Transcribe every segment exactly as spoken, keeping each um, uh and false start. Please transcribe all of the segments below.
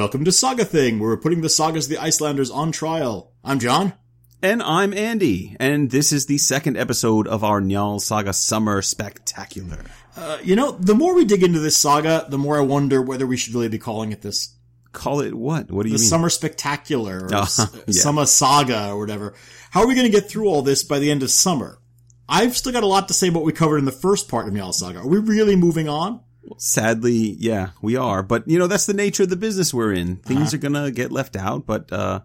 Welcome to Saga Thing, where we're putting the sagas of the Icelanders on trial. I'm John. And I'm Andy. And this is the second episode of our Njáll Saga Summer Spectacular. Uh, you know, the more we dig into this saga, the more I wonder whether we should really be calling it this. Call it what? What do you the mean? The Summer Spectacular, or uh, yeah. Summer Saga, or whatever. How are we going to get through all this by the end of summer? I've still got a lot to say about what we covered in the first part of Njáll Saga. Are we really moving on? Sadly, yeah, we are. But, you know, that's the nature of the business we're in. Things uh-huh. are going to get left out, but uh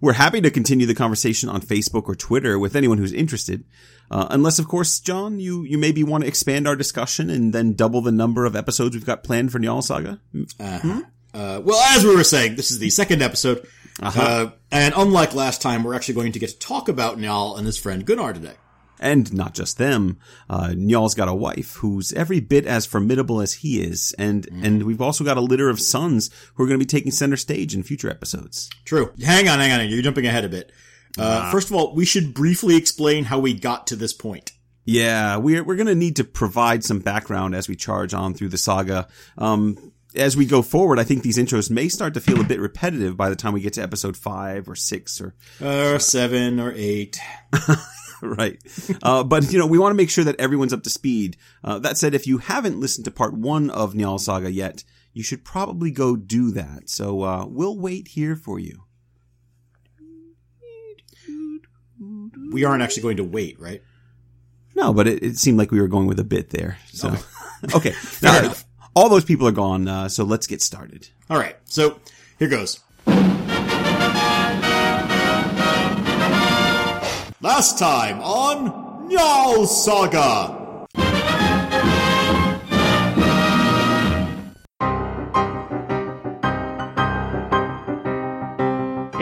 we're happy to continue the conversation on Facebook or Twitter with anyone who's interested. Uh unless, of course, John, you, you maybe want to expand our discussion and then double the number of episodes we've got planned for Njáll Saga. Uh-huh. Hmm? Uh Well, as we were saying, this is the second episode. Uh-huh. Uh, and unlike last time, we're actually going to get to talk about Njáll and his friend Gunnarr today. And not just them. Uh, Njál's got a wife who's every bit as formidable as he is. And mm. and we've also got a litter of sons who are going to be taking center stage in future episodes. True. Hang on, hang on. You're jumping ahead a bit. Uh, ah. First of all, we should briefly explain how we got to this point. Yeah, we're, we're going to need to provide some background as we charge on through the saga. Um, as we go forward, I think these intros may start to feel a bit repetitive by the time we get to episode five or six or... Or uh, seven or eight. Right. Uh, but, you know, we want to make sure that everyone's up to speed. Uh, that said, if you haven't listened to part one of Njáll Saga yet, you should probably go do that. So uh, we'll wait here for you. We aren't actually going to wait, right? No, but it, it seemed like we were going with a bit there. So okay. okay. Fair now, enough. All those people are gone, uh, so let's get started. All right. So here goes. Last time on Njáll Saga!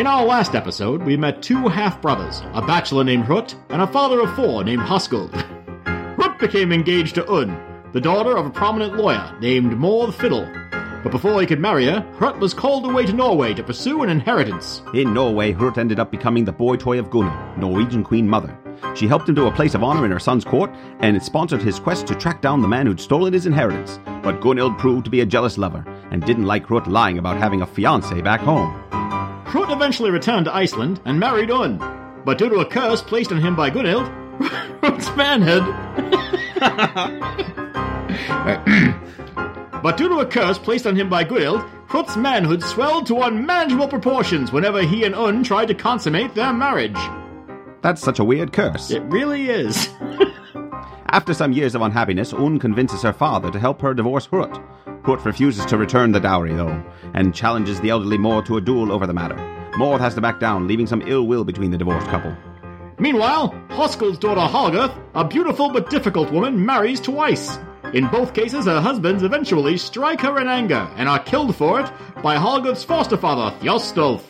In our last episode, we met two half-brothers, a bachelor named Hrut and a father of four named Höskuldr. Hrut became engaged to Unn, the daughter of a prominent lawyer named Mörðr the Fiddle. But before he could marry her, Hrut was called away to Norway to pursue an inheritance. In Norway, Hrut ended up becoming the boy toy of Gunnhildr, Norwegian Queen Mother. She helped him to a place of honor in her son's court, and it sponsored his quest to track down the man who'd stolen his inheritance. But Gunnhildr proved to be a jealous lover, and didn't like Hrut lying about having a fiancé back home. Hrut eventually returned to Iceland and married Unn. But due to a curse placed on him by Gunnhildr, Hrut's manhood... But due to a curse placed on him by Gunnhildr, Hrut's manhood swelled to unmanageable proportions whenever he and Unn tried to consummate their marriage. That's such a weird curse. It really is. After some years of unhappiness, Unn convinces her father to help her divorce Hrut. Hrut refuses to return the dowry, though, and challenges the elderly Mörðr to a duel over the matter. Mörðr has to back down, leaving some ill will between the divorced couple. Meanwhile, Höskuldr's daughter Hallgerðr, a beautiful but difficult woman, marries twice. In both cases, her husbands eventually strike her in anger and are killed for it by Hallgerðr's foster father, Þjóstólfr.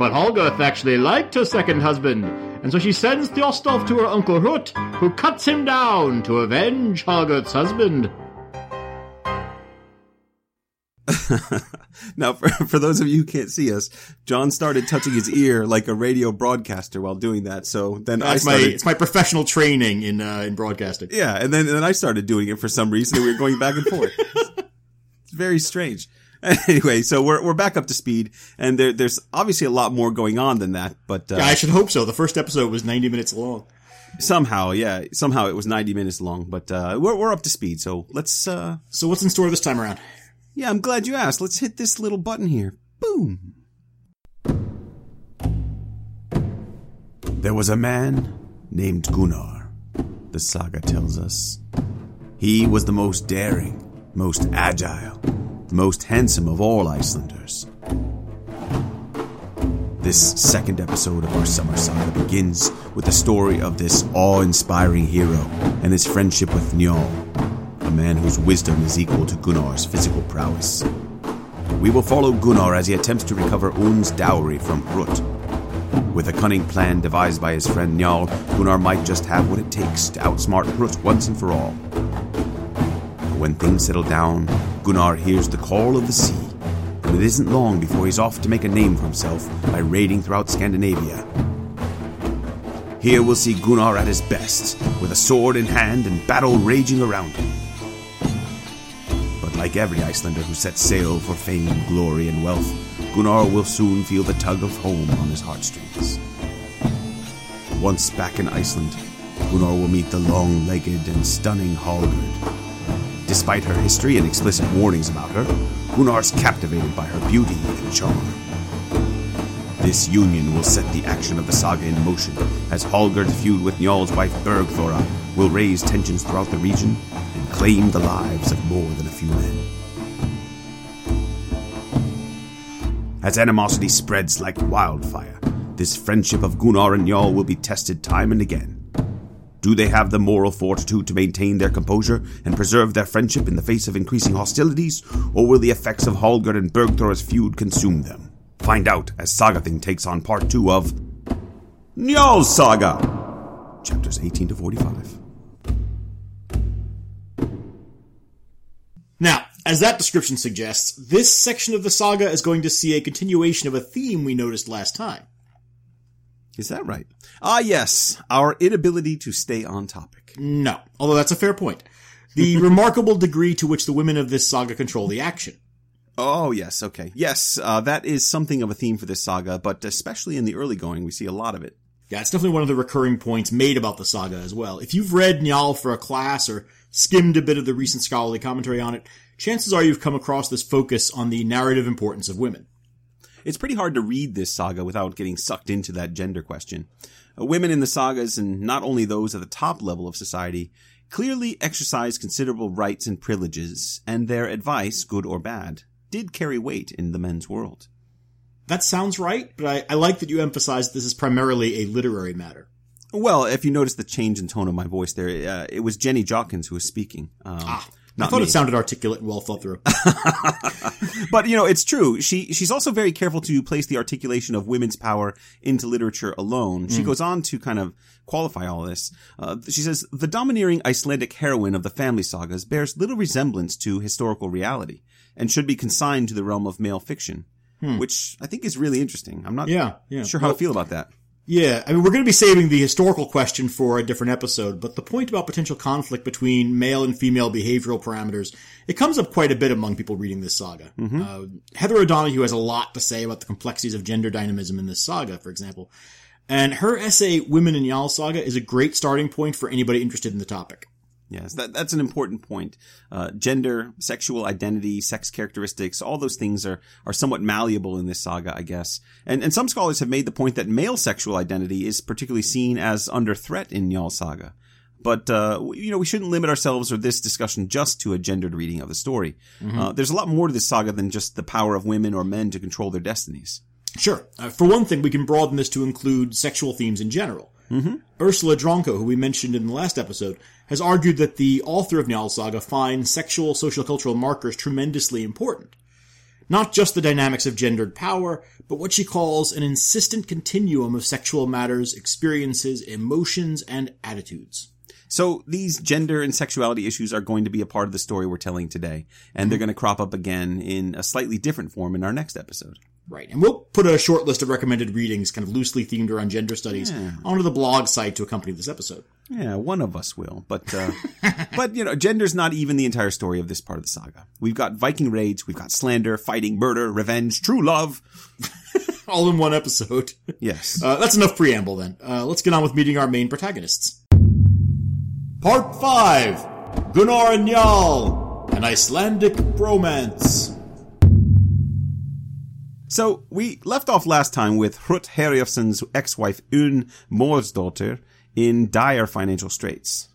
But Hallgerðr actually liked her second husband, and so she sends Þjóstólfr to her uncle Hrut, who cuts him down to avenge Hallgerðr's husband. Now, for, for those of you who can't see us, John started touching his ear like a radio broadcaster while doing that. So then That's I started. My, it's my professional training in uh, in broadcasting. Yeah, and then and then I started doing it for some reason, and we were going back and forth. It's very strange. Anyway, so we're we're back up to speed, and there there's obviously a lot more going on than that. But uh, yeah, I should hope so. The first episode was ninety minutes long. Somehow, yeah, somehow it was ninety minutes long. But uh, we're we're up to speed. So let's. Uh, so what's in store this time around? Yeah, I'm glad you asked. Let's hit this little button here. Boom. There was a man named Gunnarr, the saga tells us. He was the most daring, most agile, the most handsome of all Icelanders. This second episode of our Summer Saga begins with the story of this awe-inspiring hero and his friendship with Njáll, a man whose wisdom is equal to Gunnarr's physical prowess. We will follow Gunnarr as he attempts to recover Unn's dowry from Hrut. With a cunning plan devised by his friend Njáll, Gunnarr might just have what it takes to outsmart Hrut once and for all. But when things settle down, Gunnarr hears the call of the sea, and it isn't long before he's off to make a name for himself by raiding throughout Scandinavia. Here we'll see Gunnarr at his best, with a sword in hand and battle raging around him. Like every Icelander who sets sail for fame, glory, and wealth, Gunnarr will soon feel the tug of home on his heartstrings. Once back in Iceland, Gunnarr will meet the long-legged and stunning Hallgerðr. Despite her history and explicit warnings about her, Gunnarr's captivated by her beauty and charm. This union will set the action of the saga in motion, as Hallgerðr's feud with Njál's wife Bergthora will raise tensions throughout the region and claim the lives of more than a few men. As animosity spreads like wildfire, this friendship of Gunnarr and Njál will be tested time and again. Do they have the moral fortitude to maintain their composure and preserve their friendship in the face of increasing hostilities, or will the effects of Hallgerðr and Bergthora's feud consume them? Find out as Saga Thing takes on part two of Njáll Saga, chapters eighteen to forty-five. Now, as that description suggests, this section of the saga is going to see a continuation of a theme we noticed last time. Is that right? Ah, yes. Our inability to stay on topic. No. Although that's a fair point. The remarkable degree to which the women of this saga control the action. Oh, yes. Okay. Yes, uh, that is something of a theme for this saga, but especially in the early going, we see a lot of it. Yeah, it's definitely one of the recurring points made about the saga as well. If you've read Njál for a class or skimmed a bit of the recent scholarly commentary on it, chances are you've come across this focus on the narrative importance of women. It's pretty hard to read this saga without getting sucked into that gender question. Uh, women in the sagas, and not only those at the top level of society, clearly exercise considerable rights and privileges, and their advice, good or bad, did carry weight in the men's world. That sounds right, but I, I like that you emphasized this is primarily a literary matter. Well, if you notice the change in tone of my voice there, uh, it was Jenny Jawkins who was speaking. Um, ah. Not I thought me. It sounded articulate and well thought through. But, you know, it's true. She She's also very careful to place the articulation of women's power into literature alone. She mm. goes on to kind of qualify all this. Uh, she says, the domineering Icelandic heroine of the family sagas bears little resemblance to historical reality and should be consigned to the realm of male fiction, hmm. which I think is really interesting. I'm not yeah, yeah. sure how well, to feel about that. Yeah, I mean, we're going to be saving the historical question for a different episode, but the point about potential conflict between male and female behavioral parameters, it comes up quite a bit among people reading this saga. Mm-hmm. Uh, Heather O'Donoghue has a lot to say about the complexities of gender dynamism in this saga, for example, and her essay, Women in Njál Saga, is a great starting point for anybody interested in the topic. Yes, that, that's an important point. Uh, gender, sexual identity, sex characteristics, all those things are, are somewhat malleable in this saga, I guess. And, and some scholars have made the point that male sexual identity is particularly seen as under threat in Njál Saga. But, uh, you know, we shouldn't limit ourselves or this discussion just to a gendered reading of the story. Mm-hmm. Uh, there's a lot more to this saga than just the power of women or men to control their destinies. Sure. Uh, for one thing, we can broaden this to include sexual themes in general. Mm-hmm. Ursula Dronko, who we mentioned in the last episode, has argued that the author of Njál Saga finds sexual, social-cultural markers tremendously important. Not just the dynamics of gendered power, but what she calls an insistent continuum of sexual matters, experiences, emotions, and attitudes. So these gender and sexuality issues are going to be a part of the story we're telling today, and they're going to crop up again in a slightly different form in our next episode. Right, and we'll put a short list of recommended readings, kind of loosely themed around gender studies, yeah. onto the blog site to accompany this episode. Yeah, one of us will, but uh, but you know, gender's not even the entire story of this part of the saga. We've got Viking raids, we've got slander, fighting, murder, revenge, true love, all in one episode. Yes, uh, that's enough preamble. Then uh, let's get on with meeting our main protagonists. Part five: Gunnarr and Njál, an Icelandic bromance. So, we left off last time with Hrut Herjolfsson's ex-wife Unnr Marðardóttir in dire financial straits.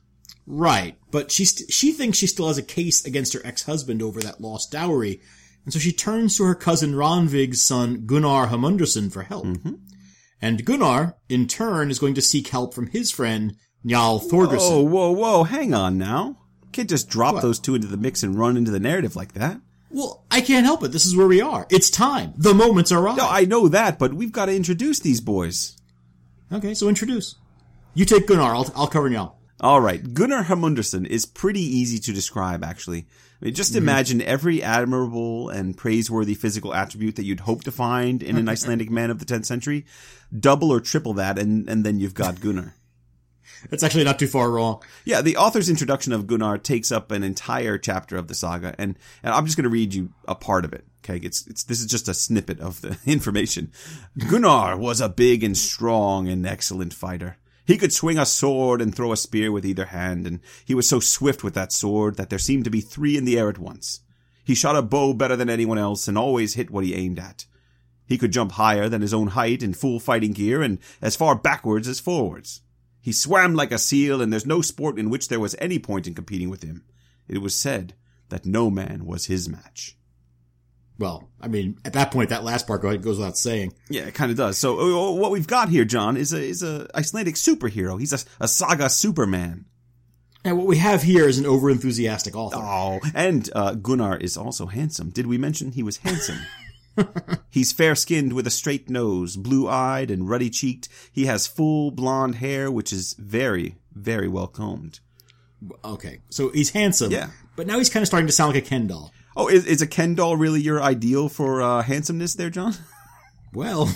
Right, but she st- she thinks she still has a case against her ex-husband over that lost dowry, and so she turns to her cousin Rannveig's son Gunnarr Hámundarson for help. Mm-hmm. And Gunnarr, in turn, is going to seek help from his friend Njáll Þorgeirsson. Whoa, whoa, whoa, hang on now. You can't just drop what? those two into the mix and run into the narrative like that. Well, I can't help it. This is where we are. It's time. The moment's arrived. No, I know that, but we've got to introduce these boys. Okay, so introduce. You take Gunnarr. I'll, I'll cover Njál. All right. Gunnarr Hámundarson is pretty easy to describe, actually. I mean, just mm-hmm. imagine every admirable and praiseworthy physical attribute that you'd hope to find in an Icelandic man of the tenth century. Double or triple that, and, and then you've got Gunnarr. That's actually not too far wrong. Yeah, the author's introduction of Gunnarr takes up an entire chapter of the saga, and, and I'm just going to read you a part of it. Kolskeggr. It's it's this is just a snippet of the information. Gunnarr was a big and strong and excellent fighter. He could swing a sword and throw a spear with either hand, and he was so swift with that sword that there seemed to be three in the air at once. He shot a bow better than anyone else and always hit what he aimed at. He could jump higher than his own height in full fighting gear and as far backwards as forwards. He swam like a seal, and there's no sport in which there was any point in competing with him. It was said that no man was his match. Well, I mean, at that point, that last part goes without saying. Yeah, it kind of does. So uh, what we've got here, John, is a is a Icelandic superhero. He's a, a saga superman. And what we have here is an over-enthusiastic author. Oh, and uh, Gunnarr is also handsome. Did we mention he was handsome? He's fair-skinned with a straight nose, blue-eyed and ruddy-cheeked. He has full blonde hair, which is very, very well combed. Okay, so he's handsome. Yeah. But now he's kind of starting to sound like a Ken doll. Oh, is, is a Ken doll really your ideal for uh, handsomeness there, John? Well,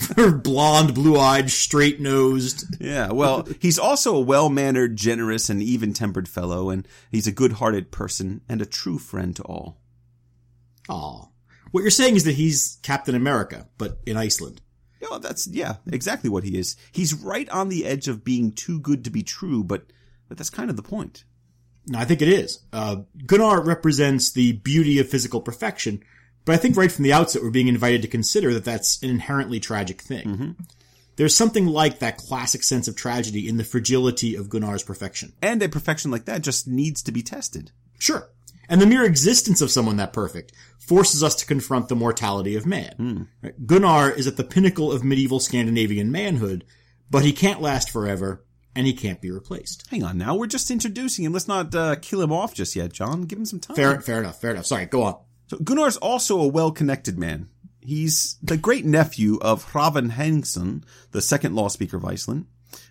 blonde, blue-eyed, straight-nosed. Yeah, well, he's also a well-mannered, generous, and even-tempered fellow, and he's a good-hearted person and a true friend to all. Aw. What you're saying is that he's Captain America, but in Iceland. Yeah, that's, yeah, exactly what he is. He's right on the edge of being too good to be true, but, but that's kind of the point. No, I think it is. Uh, Gunnarr represents the beauty of physical perfection, but I think right from the outset we're being invited to consider that that's an inherently tragic thing. Mm-hmm. There's something like that classic sense of tragedy in the fragility of Gunnarr's perfection. And a perfection like that just needs to be tested. Sure. And the mere existence of someone that perfect forces us to confront the mortality of man. Mm. Gunnarr is at the pinnacle of medieval Scandinavian manhood, but he can't last forever, and he can't be replaced. Hang on now. We're just introducing him. Let's not uh, kill him off just yet, John. Give him some time. Fair, fair enough. Fair enough. Sorry. Go on. So Gunnarr's also a well-connected man. He's the great-nephew of Hraven Hransson, the second law speaker of Iceland.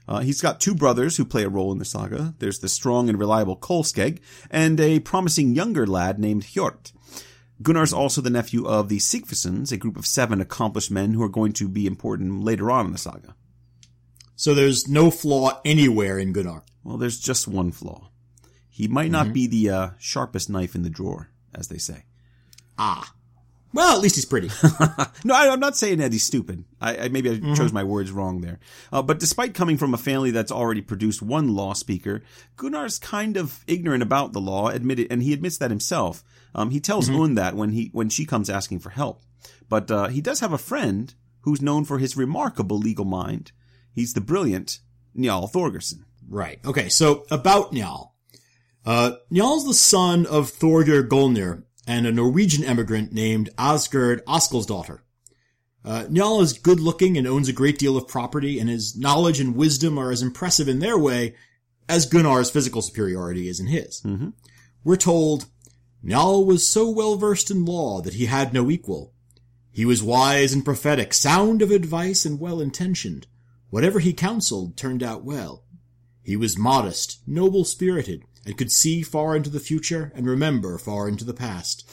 Uh, he's got two brothers who play a role in the saga. There's the strong and reliable Kolskeggr and a promising younger lad named Hjort. Gunnarr's also the nephew of the Sigfusons, a group of seven accomplished men who are going to be important later on in the saga. So there's no flaw anywhere in Gunnarr. Well, there's just one flaw. He might not mm-hmm. be the uh, sharpest knife in the drawer, as they say. Ah. Well, at least he's pretty. No, I, I'm not saying that he's stupid. I, I Maybe I mm-hmm. chose my words wrong there. Uh, but despite coming from a family that's already produced one law speaker, Gunnar's kind of ignorant about the law, admitted, and he admits that himself. Um, he tells mm-hmm. Unn that when he when she comes asking for help. But uh, he does have a friend who's known for his remarkable legal mind. He's the brilliant Njáll Þorgeirsson. Right. Okay, so about Njáll. Uh, Njál's the son of Þorgeir Golnir and a Norwegian emigrant named Asgerd Askeldsdottir. Uh, Njáll is good-looking and owns a great deal of property, and his knowledge and wisdom are as impressive in their way as Gunnar's physical superiority is in his. Mm-hmm. We're told, Njáll was so well-versed in law that he had no equal. He was wise and prophetic, sound of advice and well-intentioned. Whatever he counseled turned out well. He was modest, noble-spirited, and could see far into the future and remember far into the past.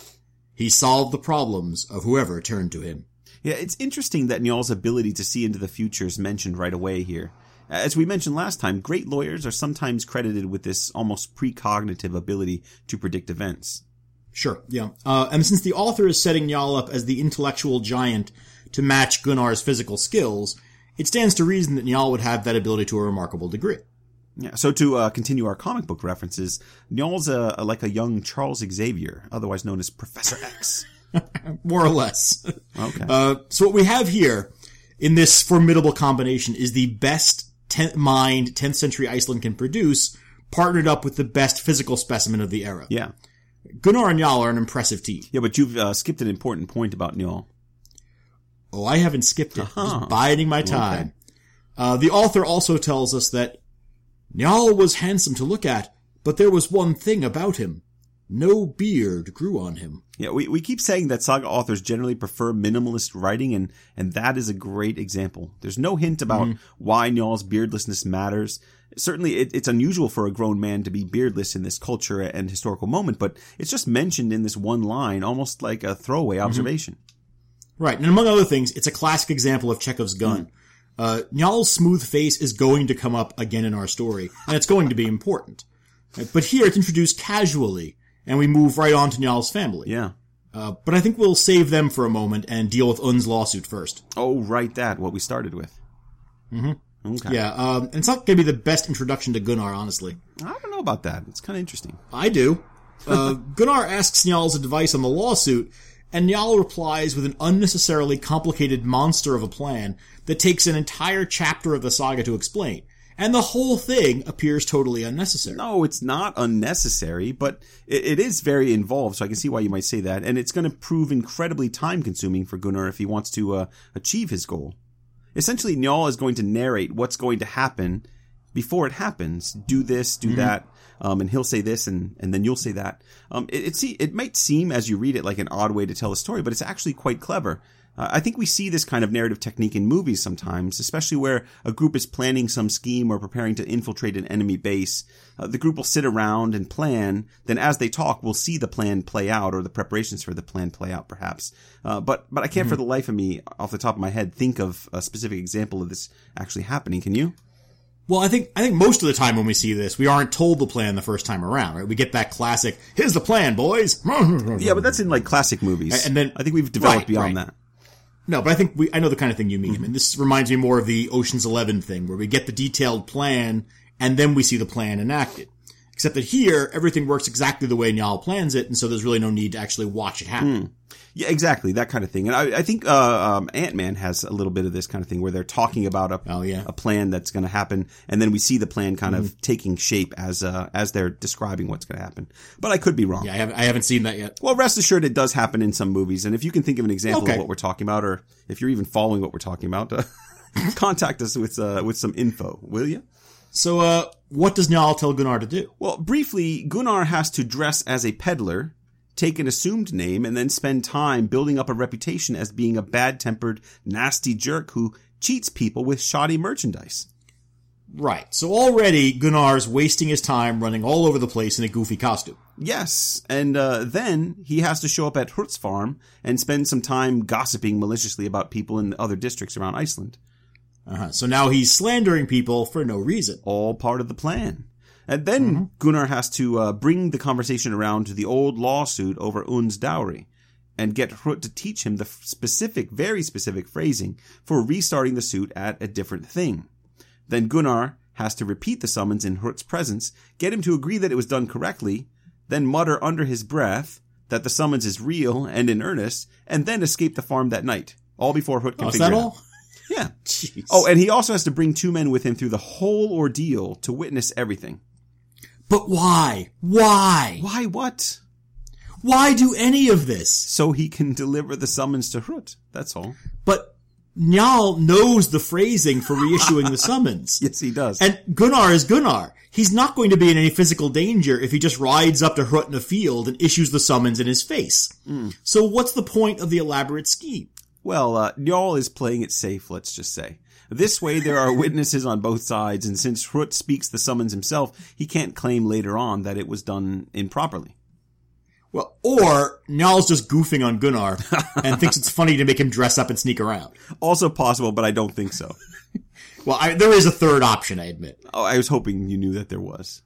He solved the problems of whoever turned to him. Yeah, it's interesting that Njál's ability to see into the future is mentioned right away here. As we mentioned last time, great lawyers are sometimes credited with this almost precognitive ability to predict events. Sure, yeah. Uh, and since the author is setting Njál up as the intellectual giant to match Gunnar's physical skills, it stands to reason that Njál would have that ability to a remarkable degree. Yeah, so to uh, continue our comic book references, Njál's uh, like a young Charles Xavier, otherwise known as Professor X. More or less. Okay. Uh, so what we have here in this formidable combination is the best ten- mind tenth century Iceland can produce, partnered up with the best physical specimen of the era. Yeah. Gunnarr and Njál are an impressive team. Yeah, but you've uh, skipped an important point about Njál. Oh, I haven't skipped it. Uh-huh. Just biding my time. Okay. Uh, the author also tells us that Njál was handsome to look at, but there was one thing about him. No beard grew on him. Yeah, we, we keep saying that saga authors generally prefer minimalist writing, and, and that is a great example. There's no hint about mm. why Njál's beardlessness matters. Certainly, it, it's unusual for a grown man to be beardless in this culture and historical moment, but it's just mentioned in this one line, almost like a throwaway observation. Mm-hmm. Right, and among other things, it's a classic example of Chekhov's gun. Mm. Uh, Njál's smooth face is going to come up again in our story, and it's going to be important. But here it's introduced casually, and we move right on to Njál's family. Yeah. Uh, but I think we'll save them for a moment and deal with Unn's lawsuit first. Oh, right, that, what we started with. Mm-hmm. Okay. Yeah, um, and it's not going to be the best introduction to Gunnarr, honestly. I don't know about that. It's kind of interesting. I do. Uh, Gunnarr asks Njál's advice on the lawsuit, and Njáll replies with an unnecessarily complicated monster of a plan that takes an entire chapter of the saga to explain. And the whole thing appears totally unnecessary. No, it's not unnecessary, but it, it is very involved, so I can see why you might say that. And it's going to prove incredibly time-consuming for Gunnarr if he wants to uh, achieve his goal. Essentially, Njáll is going to narrate what's going to happen before it happens. Do this, do mm-hmm. that, um, and he'll say this, and, and then you'll say that. Um, it, it, see, it might seem, as you read it, like an odd way to tell a story, but it's actually quite clever. I think we see this kind of narrative technique in movies sometimes, especially where a group is planning some scheme or preparing to infiltrate an enemy base. Uh, the group will sit around and plan. Then as they talk, we'll see the plan play out or the preparations for the plan play out, perhaps. Uh, but but I can't mm-hmm. for the life of me, off the top of my head, think of a specific example of this actually happening. Can you? Well, I think I think most of the time when we see this, we aren't told the plan the first time around, right? We get that classic, here's the plan, boys. Yeah, but that's in like classic movies. And then I think we've developed right, beyond right. that. No, but I think we, I know the kind of thing you mean. Mm-hmm. And this reminds me more of the Ocean's Eleven thing, where we get the detailed plan, and then we see the plan enacted. Except that here, everything works exactly the way Njáll plans it, and so there's really no need to actually watch it happen. Mm. Yeah, exactly, that kind of thing. And I, I think uh, um, Ant-Man has a little bit of this kind of thing, where they're talking about a, oh, yeah. a plan that's going to happen, and then we see the plan kind mm-hmm. of taking shape as uh, as they're describing what's going to happen. But I could be wrong. Yeah, I haven't, I haven't seen that yet. Well, rest assured, it does happen in some movies, and if you can think of an example okay. of what we're talking about, or if you're even following what we're talking about, uh, contact us with uh, with some info, will you? So, uh, what does Njáll tell Gunnarr to do? Well, briefly, Gunnarr has to dress as a peddler, take an assumed name, and then spend time building up a reputation as being a bad-tempered, nasty jerk who cheats people with shoddy merchandise. Right. So already, Gunnar's wasting his time running all over the place in a goofy costume. Yes. And uh, then he has to show up at Hrut's farm and spend some time gossiping maliciously about people in other districts around Iceland. Uh-huh. So now he's slandering people for no reason. All part of the plan. And then mm-hmm. Gunnarr has to uh, bring the conversation around to the old lawsuit over Unn's dowry and get Hrut to teach him the specific, very specific phrasing for restarting the suit at a different thing. Then Gunnarr has to repeat the summons in Hrut's presence, get him to agree that it was done correctly, then mutter under his breath that the summons is real and in earnest, and then escape the farm that night, all before Hrut can oh, figure it out. Yeah. Jeez. Oh, and he also has to bring two men with him through the whole ordeal to witness everything. But why? Why? Why what? Why do any of this? So he can deliver the summons to Hrut. That's all. But Njáll knows the phrasing for reissuing the summons. Yes, he does. And Gunnarr is Gunnarr. He's not going to be in any physical danger if he just rides up to Hrut in a field and issues the summons in his face. Mm. So what's the point of the elaborate scheme? Well, uh, Njáll is playing it safe, let's just say. This way, there are witnesses on both sides, and since Hrut speaks the summons himself, he can't claim later on that it was done improperly. Well, or Njál's just goofing on Gunnarr and thinks it's funny to make him dress up and sneak around. Also possible, but I don't think so. Well, I, there is a third option, I admit. Oh, I was hoping you knew that there was.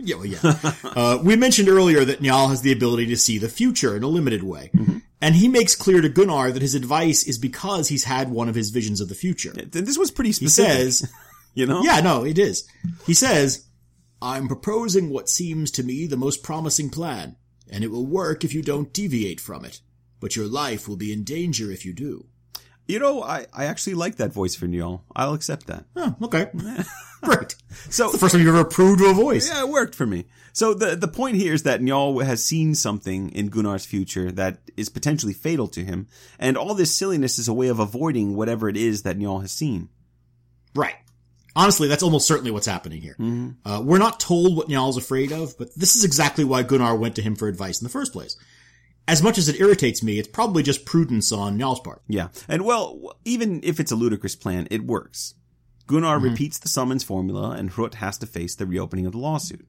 Yeah, well, yeah. Uh, we mentioned earlier that Njáll has the ability to see the future in a limited way. Mm-hmm. And he makes clear to Gunnarr that his advice is because he's had one of his visions of the future. This was pretty specific. He says, you know? Yeah, no, it is. He says, I'm proposing what seems to me the most promising plan, and it will work if you don't deviate from it. But your life will be in danger if you do. You know, I, I actually like that voice for Njáll. I'll accept that. Oh, okay. Great. So it's the first time you've ever approved of a voice. Yeah, it worked for me. So the, the point here is that Njáll has seen something in Gunnar's future that is potentially fatal to him, and all this silliness is a way of avoiding whatever it is that Njáll has seen. Right. Honestly, that's almost certainly what's happening here. Mm-hmm. Uh, we're not told what Njall's afraid of, but this is exactly why Gunnarr went to him for advice in the first place. As much as it irritates me, it's probably just prudence on Njall's part. Yeah. And well, even if it's a ludicrous plan, it works. Gunnarr mm-hmm. repeats the summons formula, and Hrut has to face the reopening of the lawsuit.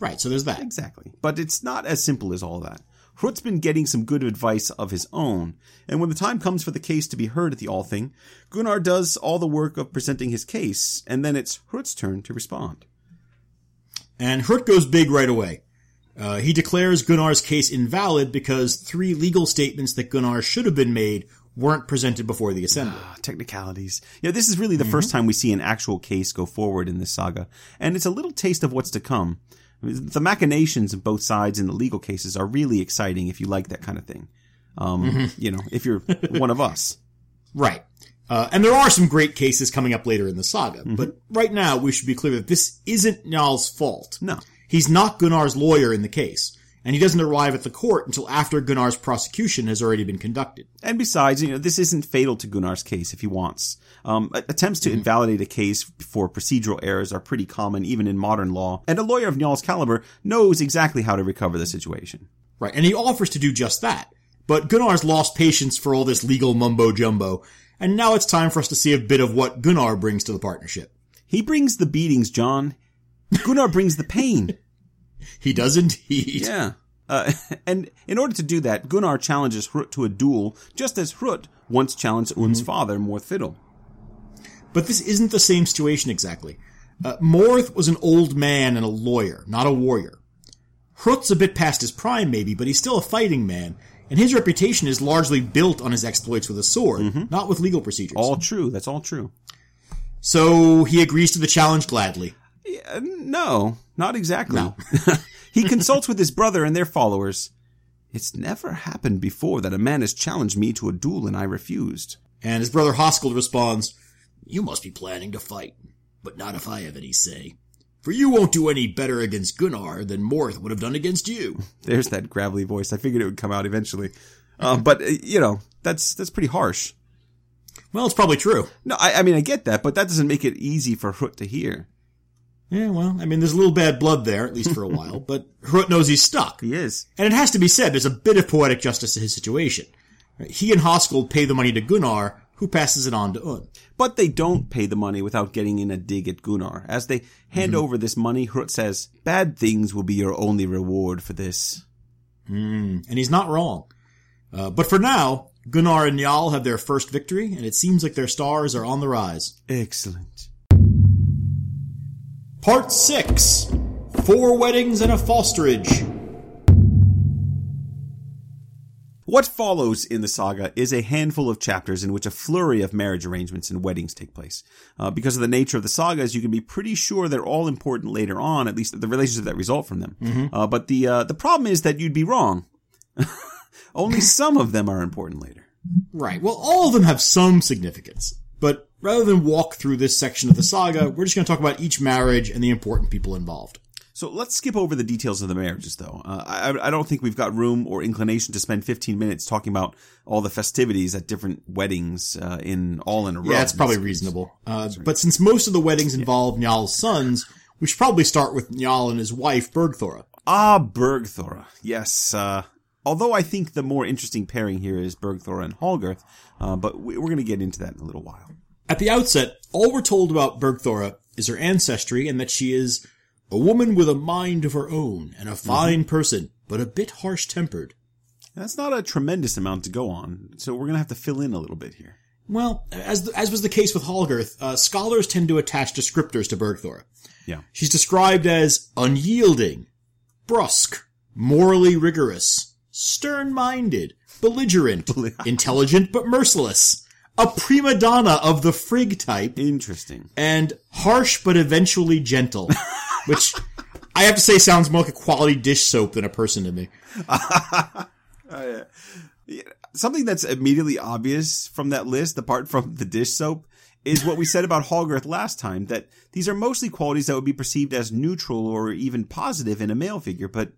Right, so there's that. Exactly. But it's not as simple as all that. Hrut's been getting some good advice of his own, and when the time comes for the case to be heard at the Althing, Gunnarr does all the work of presenting his case, and then it's Hrut's turn to respond. And Hrut goes big right away. Uh, he declares Gunnarr's case invalid because three legal statements that Gunnarr should have been made weren't presented before the assembly. Ah, technicalities. Yeah, this is really the mm-hmm. first time we see an actual case go forward in this saga, and it's a little taste of what's to come. The machinations of both sides in the legal cases are really exciting if you like that kind of thing. Um, mm-hmm. You know, if you're one of us. Right. Uh, and there are some great cases coming up later in the saga, mm-hmm. but right now we should be clear that this isn't Njál's fault. No. He's not Gunnarr's lawyer in the case, and he doesn't arrive at the court until after Gunnarr's prosecution has already been conducted. And besides, you know, this isn't fatal to Gunnarr's case if he wants. Um, attempts to mm-hmm. invalidate a case for procedural errors are pretty common even in modern law, and a lawyer of Njál's caliber knows exactly how to recover the situation. Right, and he offers to do just that. But Gunnarr's lost patience for all this legal mumbo-jumbo, and now it's time for us to see a bit of what Gunnarr brings to the partnership. He brings the beatings, John. Gunnarr brings the pain. He does indeed. Yeah. Uh, and in order to do that, Gunnarr challenges Hrut to a duel, just as Hrut once challenged Unn's mm-hmm. father, Mörðr Fiddle. But this isn't the same situation exactly. Uh, Mörðr was an old man and a lawyer, not a warrior. Hrut's a bit past his prime, maybe, but he's still a fighting man, and his reputation is largely built on his exploits with a sword, mm-hmm. not with legal procedures. All true. That's all true. So he agrees to the challenge gladly. Yeah, no, not exactly. No. He consults with his brother and their followers. It's never happened before that a man has challenged me to a duel and I refused. And his brother Höskuldr responds, "You must be planning to fight, but not if I have any say. For you won't do any better against Gunnarr than Mörðr would have done against you." There's that gravelly voice. I figured it would come out eventually. Uh, but, uh, you know, that's that's pretty harsh. Well, it's probably true. No, I, I mean, I get that, but that doesn't make it easy for Hrut to hear. Yeah, well, I mean, there's a little bad blood there, at least for a while, but Hrut knows he's stuck. He is. And it has to be said, there's a bit of poetic justice to his situation. He and Höskuldr pay the money to Gunnarr, who passes it on to Unn. But they don't pay the money without getting in a dig at Gunnarr. As they hand mm-hmm. over this money, Hrut says, "Bad things will be your only reward for this." Mm, and he's not wrong. Uh, but for now, Gunnarr and Njál have their first victory, and it seems like their stars are on the rise. Excellent. Part six, Four Weddings and a Fosterage. What follows in the saga is a handful of chapters in which a flurry of marriage arrangements and weddings take place. Uh, because of the nature of the sagas, you can be pretty sure they're all important later on, at least the relationships that result from them. Mm-hmm. Uh, but the uh, the problem is that you'd be wrong. Only some of them are important later. Right. Well, all of them have some significance. But rather than walk through this section of the saga, we're just going to talk about each marriage and the important people involved. So let's skip over the details of the marriages, though. Uh, I, I don't think we've got room or inclination to spend fifteen minutes talking about all the festivities at different weddings uh, in all in a row. Yeah, that's probably reasonable. Uh, right. But since most of the weddings involve yeah. Njál's sons, we should probably start with Njál and his wife, Bergthora. Ah, Bergthora. Yes. Uh, although I think the more interesting pairing here is Bergthora and Hallgerðr, uh, but we, we're going to get into that in a little while. At the outset, all we're told about Bergthora is her ancestry and that she is a woman with a mind of her own, and a fine mm-hmm. person, but a bit harsh-tempered. That's not a tremendous amount to go on, so we're going to have to fill in a little bit here. Well, as the, as was the case with Hallgerð, uh, scholars tend to attach descriptors to Bergthora. Yeah. She's described as unyielding, brusque, morally rigorous, stern-minded, belligerent, intelligent but merciless, a prima donna of the Frigg type. Interesting. And harsh but eventually gentle. Which, I have to say, sounds more like a quality dish soap than a person to me. uh, yeah. Yeah. Something that's immediately obvious from that list, apart from the dish soap, is what we said about Hallgerð last time, that these are mostly qualities that would be perceived as neutral or even positive in a male figure, but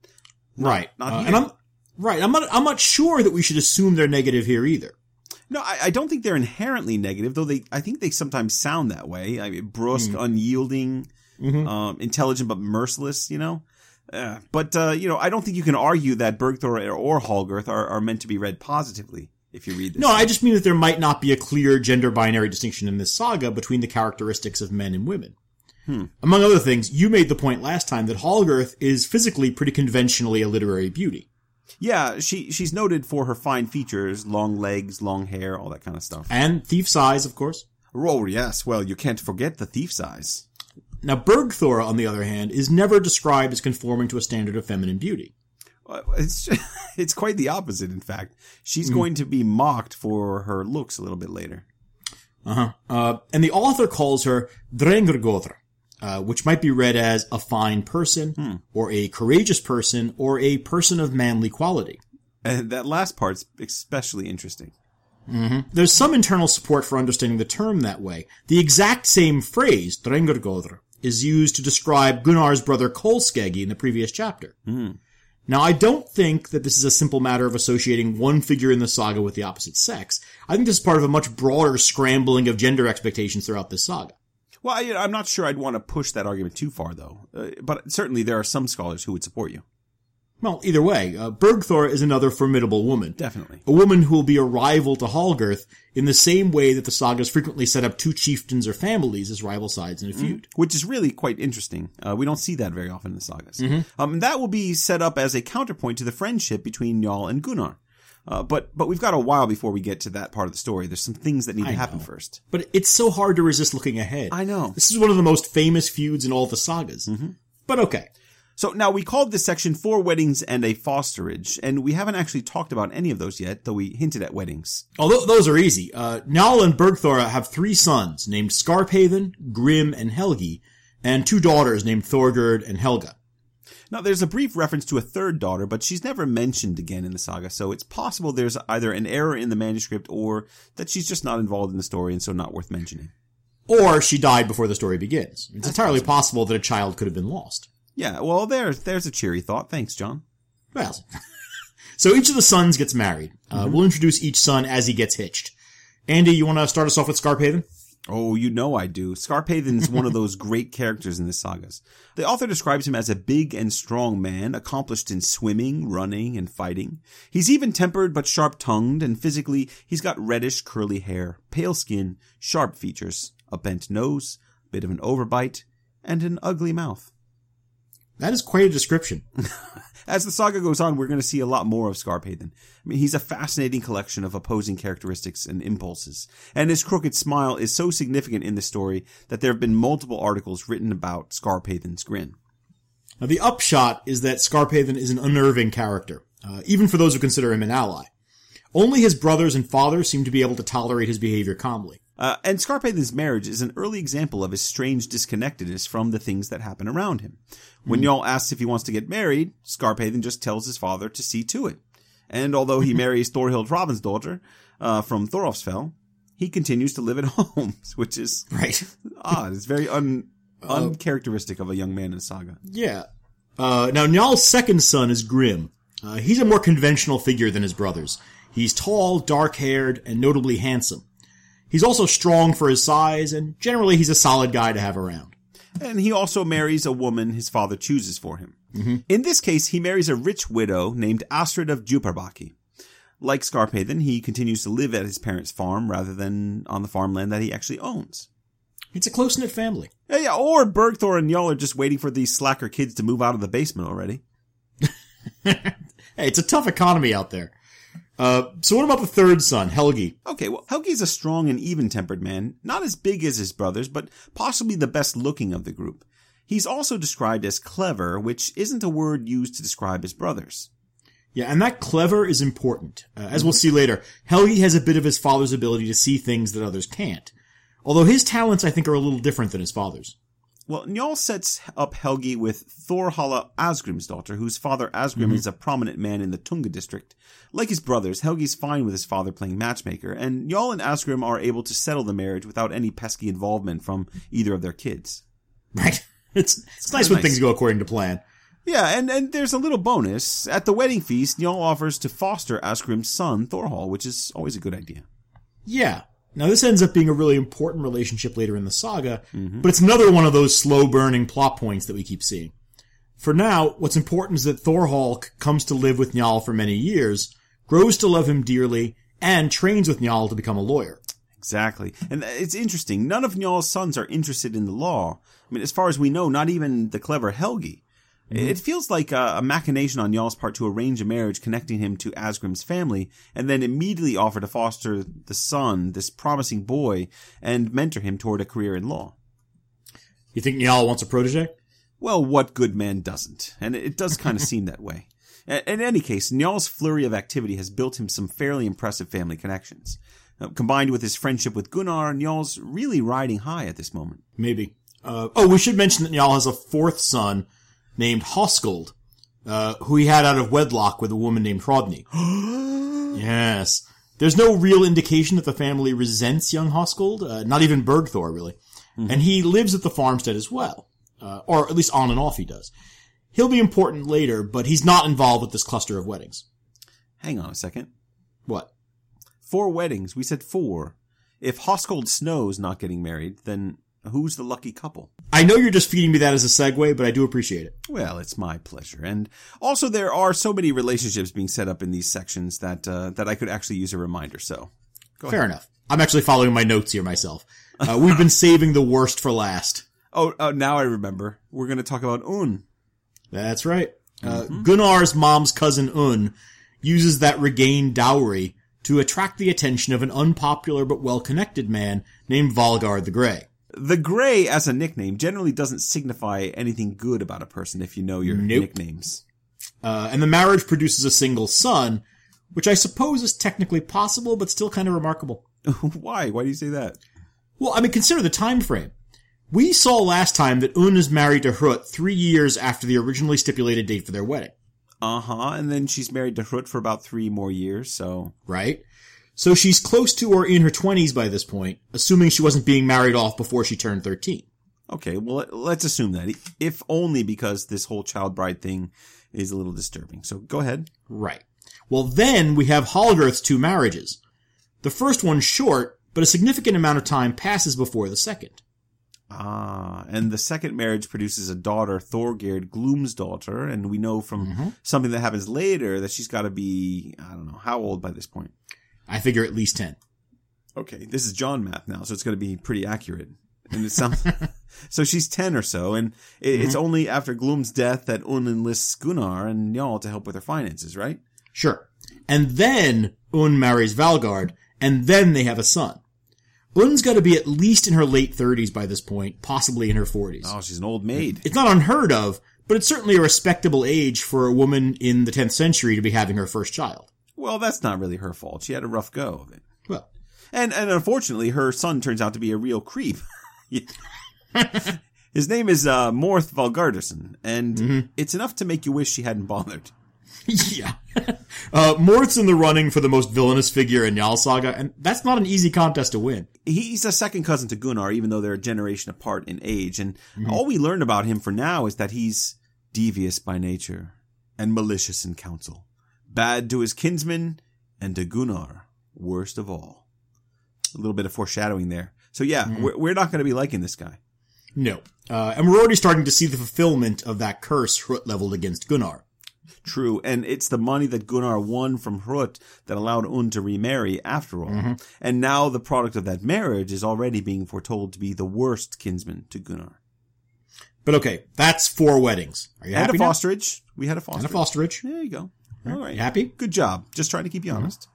not, right. not uh, here. And I'm, right. I'm not, I'm not sure that we should assume they're negative here either. No, I, I don't think they're inherently negative, though they. I think they sometimes sound that way. I mean, brusque, mm. unyielding... Mm-hmm. Um, intelligent but merciless, you know? Uh, but, uh, you know, I don't think you can argue that Bergthora or Hallgerð are, are meant to be read positively if you read this. No, I just mean that there might not be a clear gender binary distinction in this saga between the characteristics of men and women. Hmm. Among other things, you made the point last time that Hallgerð is physically pretty conventionally a literary beauty. Yeah, she she's noted for her fine features, long legs, long hair, all that kind of stuff. And thief's eyes, of course. Oh, yes. Well, you can't forget the thief's eyes. Now, Bergthora, on the other hand, is never described as conforming to a standard of feminine beauty. It's it's quite the opposite, in fact. She's mm. going to be mocked for her looks a little bit later. Uh-huh. Uh, and the author calls her Drengurgothr, uh, which might be read as a fine person, hmm. or a courageous person, or a person of manly quality. Uh, that last part's especially interesting. Mm-hmm. There's some internal support for understanding the term that way. The exact same phrase, Drengurgothr, is used to describe Gunnar's brother Kolskeggr in the previous chapter. Mm. Now, I don't think that this is a simple matter of associating one figure in the saga with the opposite sex. I think this is part of a much broader scrambling of gender expectations throughout this saga. Well, I, I'm not sure I'd want to push that argument too far, though. Uh, but certainly there are some scholars who would support you. Well, either way, uh, Bergthora is another formidable woman. Definitely. A woman who will be a rival to Hallgerðr in the same way that the sagas frequently set up two chieftains or families as rival sides in a feud. Mm-hmm. Which is really quite interesting. Uh, we don't see that very often in the sagas. Mm-hmm. Um, and that will be set up as a counterpoint to the friendship between Njáll and Gunnarr. Uh, but, but we've got a while before we get to that part of the story. There's some things that need I to happen know. first. But it's so hard to resist looking ahead. I know. This is one of the most famous feuds in all the sagas. Mm-hmm. But okay. So now we called this section Four Weddings and a Fosterage, and we haven't actually talked about any of those yet, though we hinted at weddings. Oh, those are easy. Uh, Njáll and Bergthora have three sons named Skarphéðinn, Grim, and Helgi, and two daughters named Þorgerðr and Helga. Now there's a brief reference to a third daughter, but she's never mentioned again in the saga, so it's possible there's either an error in the manuscript or that she's just not involved in the story and so not worth mentioning. Or she died before the story begins. It's That's entirely possible. possible that a child could have been lost. Yeah, well, there's there's a cheery thought. Thanks, John. Well, so each of the sons gets married. Uh, mm-hmm. We'll introduce each son as he gets hitched. Andy, you want to start us off with Skarphéðinn? Oh, you know I do. Skarphéðinn is one of those great characters in the sagas. The author describes him as a big and strong man, accomplished in swimming, running, and fighting. He's even-tempered but sharp-tongued, and physically, he's got reddish curly hair, pale skin, sharp features, a bent nose, a bit of an overbite, and an ugly mouth. That is quite a description. As the saga goes on, we're going to see a lot more of Skarphéðinn. I mean, he's a fascinating collection of opposing characteristics and impulses. And his crooked smile is so significant in the story that there have been multiple articles written about Skarphéðinn's grin. Now, the upshot is that Skarphéðinn is an unnerving character, uh, even for those who consider him an ally. Only his brothers and father seem to be able to tolerate his behavior calmly. Uh, and Skarphéðinn's marriage is an early example of his strange disconnectedness from the things that happen around him. When mm. Njáll asks if he wants to get married, Skarphéðinn just tells his father to see to it. And although he marries Thorhild Hrafnsdóttir uh, from Thorofsfell, he continues to live at home, which is right. odd. It's very un- uh, uncharacteristic of a young man in a saga. Yeah. Uh, now, Njall's second son is Grim. Uh, he's a more conventional figure than his brothers. He's tall, dark-haired, and notably handsome. He's also strong for his size, and generally he's a solid guy to have around. And he also marries a woman his father chooses for him. Mm-hmm. In this case, he marries a rich widow named Astrid of Djúparbakki. Like Skarphéðinn, he continues to live at his parents' farm rather than on the farmland that he actually owns. It's a close-knit family. Yeah, yeah, or Bergthor and Njáll are just waiting for these slacker kids to move out of the basement already. Hey, it's a tough economy out there. Uh, so what about the third son, Helgi? Okay, well, Helgi's a strong and even-tempered man, not as big as his brothers, but possibly the best-looking of the group. He's also described as clever, which isn't a word used to describe his brothers. Yeah, and that clever is important. Uh, as we'll see later, Helgi has a bit of his father's ability to see things that others can't. Although his talents, I think, are a little different than his father's. Well, Njáll sets up Helgi with Þórhalla Asgrímsdóttir, whose father Asgrim mm-hmm. is a prominent man in the Tunga district. Like his brothers, Helgi's fine with his father playing matchmaker, and Njáll and Asgrim are able to settle the marriage without any pesky involvement from either of their kids. Right. It's it's, it's nice when nice. things go according to plan. Yeah, and, and there's a little bonus. At the wedding feast, Njáll offers to foster Asgrim's son, Þórhall, which is always a good idea. Yeah. Now, this ends up being a really important relationship later in the saga, mm-hmm. but it's another one of those slow-burning plot points that we keep seeing. For now, what's important is that Þórhall comes to live with Njáll for many years, grows to love him dearly, and trains with Njáll to become a lawyer. Exactly. And it's interesting. None of Njall's sons are interested in the law. I mean, as far as we know, not even the clever Helgi. Mm-hmm. It feels like a, a machination on Njall's part to arrange a marriage connecting him to Asgrim's family and then immediately offer to foster the son, this promising boy, and mentor him toward a career in law. You think Njáll wants a protege? Well, what good man doesn't? And it does kind of seem that way. In any case, Njall's flurry of activity has built him some fairly impressive family connections. Uh, combined with his friendship with Gunnarr, Njall's really riding high at this moment. Maybe. Uh, oh, we should mention that Njáll has a fourth son named Höskuldr, uh, who he had out of wedlock with a woman named Hrodni. Yes. There's no real indication that the family resents young Höskuldr, uh, not even Bergthora, really. Mm-hmm. And he lives at the farmstead as well, uh, or at least on and off he does. He'll be important later, but he's not involved with this cluster of weddings. Hang on a second. What? Four weddings. We said four. If Höskuldr Snow's not getting married, then who's the lucky couple? I know you're just feeding me that as a segue, but I do appreciate it. Well, it's my pleasure. And also, there are so many relationships being set up in these sections that uh, that I could actually use a reminder, so go Fair ahead. Enough. I'm actually following my notes here myself. Uh, we've been saving the worst for last. Oh, oh now I remember. We're going to talk about Unn. That's right. Uh, mm-hmm. Gunnarr's mom's cousin Unn uses that regained dowry to attract the attention of an unpopular but well-connected man named Valgard the Grey. The Grey, as a nickname, generally doesn't signify anything good about a person if you know your nope. nicknames. Uh, and the marriage produces a single son, which I suppose is technically possible, but still kind of remarkable. Why? Why do you say that? Well, I mean, consider the time frame. We saw last time that Unn is married to Hrut three years after the originally stipulated date for their wedding. Uh-huh, and then she's married to Hrut for about three more years, so... Right. So she's close to or in her twenties by this point, assuming she wasn't being married off before she turned thirteen. Okay, well, let's assume that, if only because this whole child bride thing is a little disturbing. So go ahead. Right. Well, then we have Hallgerðr's two marriages. The first one's short, but a significant amount of time passes before the second. Ah, and the second marriage produces a daughter, Þorgerðr, Gloom's daughter, and we know from mm-hmm. something that happens later that she's got to be, I don't know, how old by this point? I figure at least ten. Okay, this is John math now, so it's going to be pretty accurate. And it sounds so she's ten or so, and it, mm-hmm. it's only after Gloom's death that Unn enlists Gunnarr and Njáll to help with her finances, right? Sure. And then Unn marries Valgard, and then they have a son. Unn's got to be at least in her late thirties by this point, possibly in her forties. Oh, she's an old maid. It's not unheard of, but it's certainly a respectable age for a woman in the tenth century to be having her first child. Well, that's not really her fault. She had a rough go of it. Well. And and unfortunately, her son turns out to be a real creep. His name is uh, Mörðr Valgardarson, and mm-hmm. it's enough to make you wish she hadn't bothered. Yeah. uh, Mörðr's in the running for the most villainous figure in Njáll saga, and that's not an easy contest to win. He's a second cousin to Gunnarr, even though they're a generation apart in age, and mm-hmm. all we learn about him for now is that he's devious by nature and malicious in counsel, bad to his kinsmen and to Gunnarr, worst of all. A little bit of foreshadowing there. So yeah, mm-hmm. we're, we're not going to be liking this guy. No. Uh, and we're already starting to see the fulfillment of that curse Hrut leveled against Gunnarr. True, and it's the money that Gunnarr won from Hrut that allowed Unn to remarry after all. Mm-hmm. And now the product of that marriage is already being foretold to be the worst kinsman to Gunnarr. But okay, that's four weddings. Are you and happy a fosterage. Now? We had a fosterage. And a fosterage. There you go. All right. All right. You happy? Good job. Just trying to keep you mm-hmm. honest.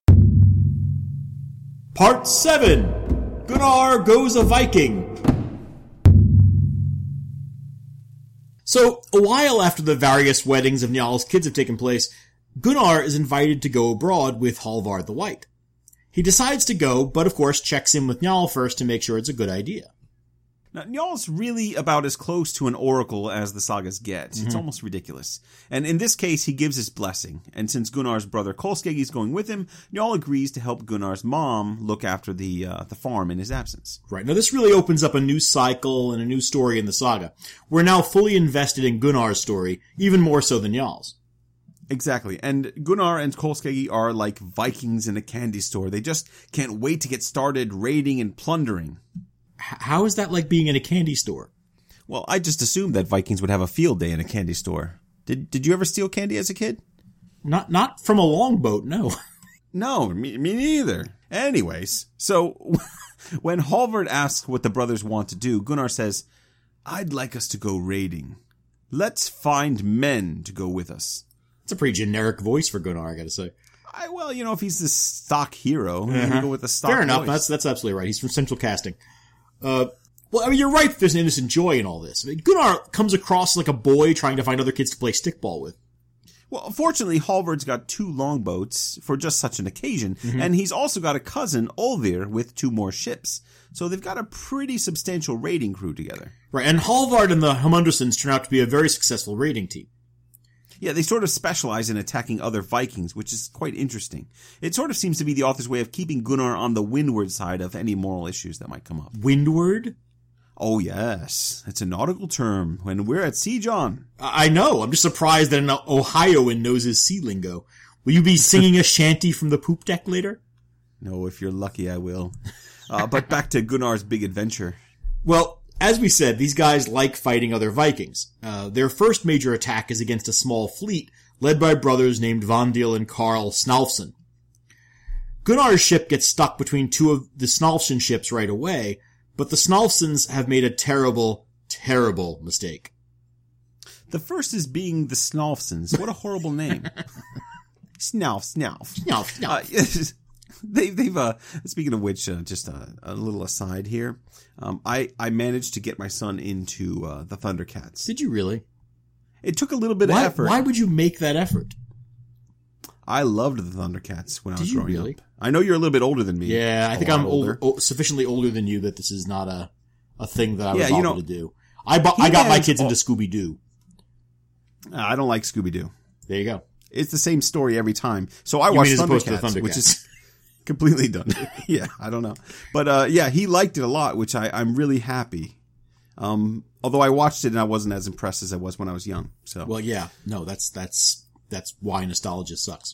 Part seven. Gunnarr Goes a Viking. So, a while after the various weddings of Njall's kids have taken place, Gunnarr is invited to go abroad with Hallvarðr the White. He decides to go, but of course checks in with Njáll first to make sure it's a good idea. Now, Njall's really about as close to an oracle as the sagas get. Mm-hmm. It's almost ridiculous. And in this case, he gives his blessing. And since Gunnarr's brother Kolskeggr is going with him, Njáll agrees to help Gunnarr's mom look after the uh, the farm in his absence. Right. Now, this really opens up a new cycle and a new story in the saga. We're now fully invested in Gunnarr's story, even more so than Njall's. Exactly. And Gunnarr and Kolskeggr are like Vikings in a candy store. They just can't wait to get started raiding and plundering. How is that like being in a candy store? Well, I just assumed that Vikings would have a field day in a candy store. Did Did you ever steal candy as a kid? Not not from a longboat, no. No, me, me neither. Anyways, so when Hallvarðr asks what the brothers want to do, Gunnarr says, "I'd like us to go raiding. Let's find men to go with us." It's a pretty generic voice for Gunnarr, I gotta say. I, well, you know, if he's the stock hero, uh-huh. we go with the stock Fair enough, voice. That's, that's absolutely right. He's from Central Casting. Uh, Well, I mean, you're right, there's an innocent joy in all this. I mean, Gunnarr comes across like a boy trying to find other kids to play stickball with. Well, unfortunately, Hallvard's got two longboats for just such an occasion, mm-hmm. and he's also got a cousin, Olvir, with two more ships. So they've got a pretty substantial raiding crew together. Right, and Hallvard and the Hámundarsons turn out to be a very successful raiding team. Yeah, they sort of specialize in attacking other Vikings, which is quite interesting. It sort of seems to be the author's way of keeping Gunnarr on the windward side of any moral issues that might come up. Windward? Oh, yes. It's a nautical term when we're at sea, John. I know. I'm just surprised that an Ohioan knows his sea lingo. Will you be singing a shanty from the poop deck later? No, if you're lucky, I will. Uh, but back to Gunnarr's big adventure. Well, as we said, these guys like fighting other Vikings. Uh, their first major attack is against a small fleet led by brothers named Vandil and Karl Snalfsson. Gunnarr's ship gets stuck between two of the Snalfsson ships right away, but the Snalfssons have made a terrible, terrible mistake. The first is being the Snalfssons. What a horrible name. Snalf, Snalf. Snalf, Snalf. Uh, They, they've, uh, speaking of which, uh, just a, a little aside here. Um, I, I managed to get my son into, uh, the Thundercats. Did you really? It took a little bit why, of effort. Why would you make that effort? I loved the Thundercats when Did I was growing really? up. I know you're a little bit older than me. Yeah, I think I'm older. Older, o- sufficiently older than you that this is not a, a thing that I was yeah, you know, to do. I, bo- I got my kids all- into Scooby-Doo. Uh, I don't like Scooby-Doo. There you go. It's the same story every time. So I you watched Thundercats, Thundercats, which is... completely done. Yeah, I don't know. But, uh, yeah, he liked it a lot, which I, I'm really happy. Um, although I watched it and I wasn't as impressed as I was when I was young. So, well, yeah, no, that's, that's, that's why nostalgia sucks.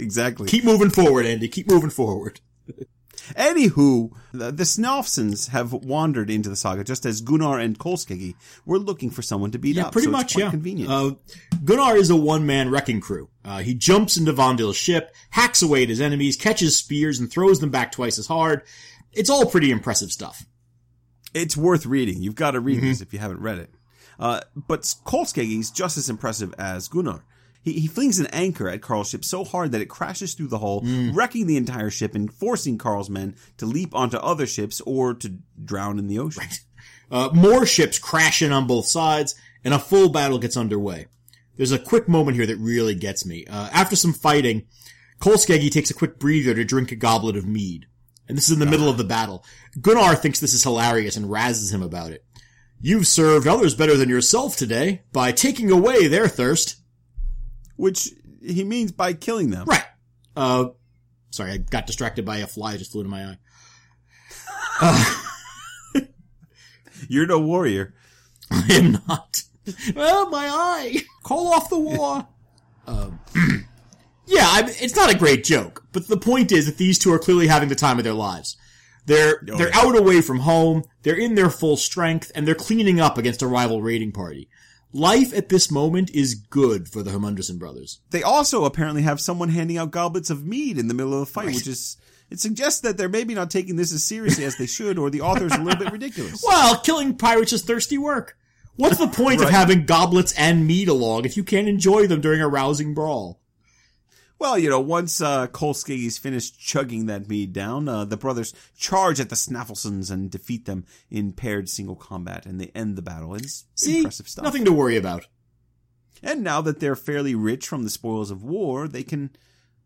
Exactly. Keep moving forward, Andy. Keep moving forward. Anywho, the, the Snalfssons have wandered into the saga just as Gunnarr and Kolskeggr were looking for someone to beat yeah, up. Pretty so much, it's quite yeah. Convenient. Uh, Gunnarr is a one-man wrecking crew. Uh, he jumps into Vandil's ship, hacks away at his enemies, catches spears, and throws them back twice as hard. It's all pretty impressive stuff. It's worth reading. You've got to read mm-hmm. this if you haven't read it. Uh, but Kolskeggir's just as impressive as Gunnarr. He he flings an anchor at Karl's ship so hard that it crashes through the hull, mm. wrecking the entire ship and forcing Karl's men to leap onto other ships or to drown in the ocean. Right. Uh, more ships crash in on both sides, and a full battle gets underway. There's a quick moment here that really gets me. Uh, after some fighting, Kolskeggr takes a quick breather to drink a goblet of mead. And this is in the God. middle of the battle. Gunnarr thinks this is hilarious and razzes him about it. You've served others better than yourself today by taking away their thirst. Which he means by killing them. Right. Uh, sorry, I got distracted by a fly that just flew into my eye. Uh, You're no warrior. I am not. Oh, my eye. Call off the war. um, yeah, I mean, it's not a great joke, but the point is that these two are clearly having the time of their lives. They're oh, they're yeah. out away from home, they're in their full strength, and they're cleaning up against a rival raiding party. Life at this moment is good for the Hámundarson brothers. They also apparently have someone handing out goblets of mead in the middle of the fight, right. which is... It suggests that they're maybe not taking this as seriously as they should, or the author's a little bit ridiculous. Well, killing pirates is thirsty work. What's the point right. of having goblets and mead along if you can't enjoy them during a rousing brawl? Well, you know, once uh, Kolskeggir's finished chugging that mead down, uh, the brothers charge at the Snalfssons and defeat them in paired single combat, and they end the battle. It's See, impressive stuff. Nothing to worry about. And now that they're fairly rich from the spoils of war, they can,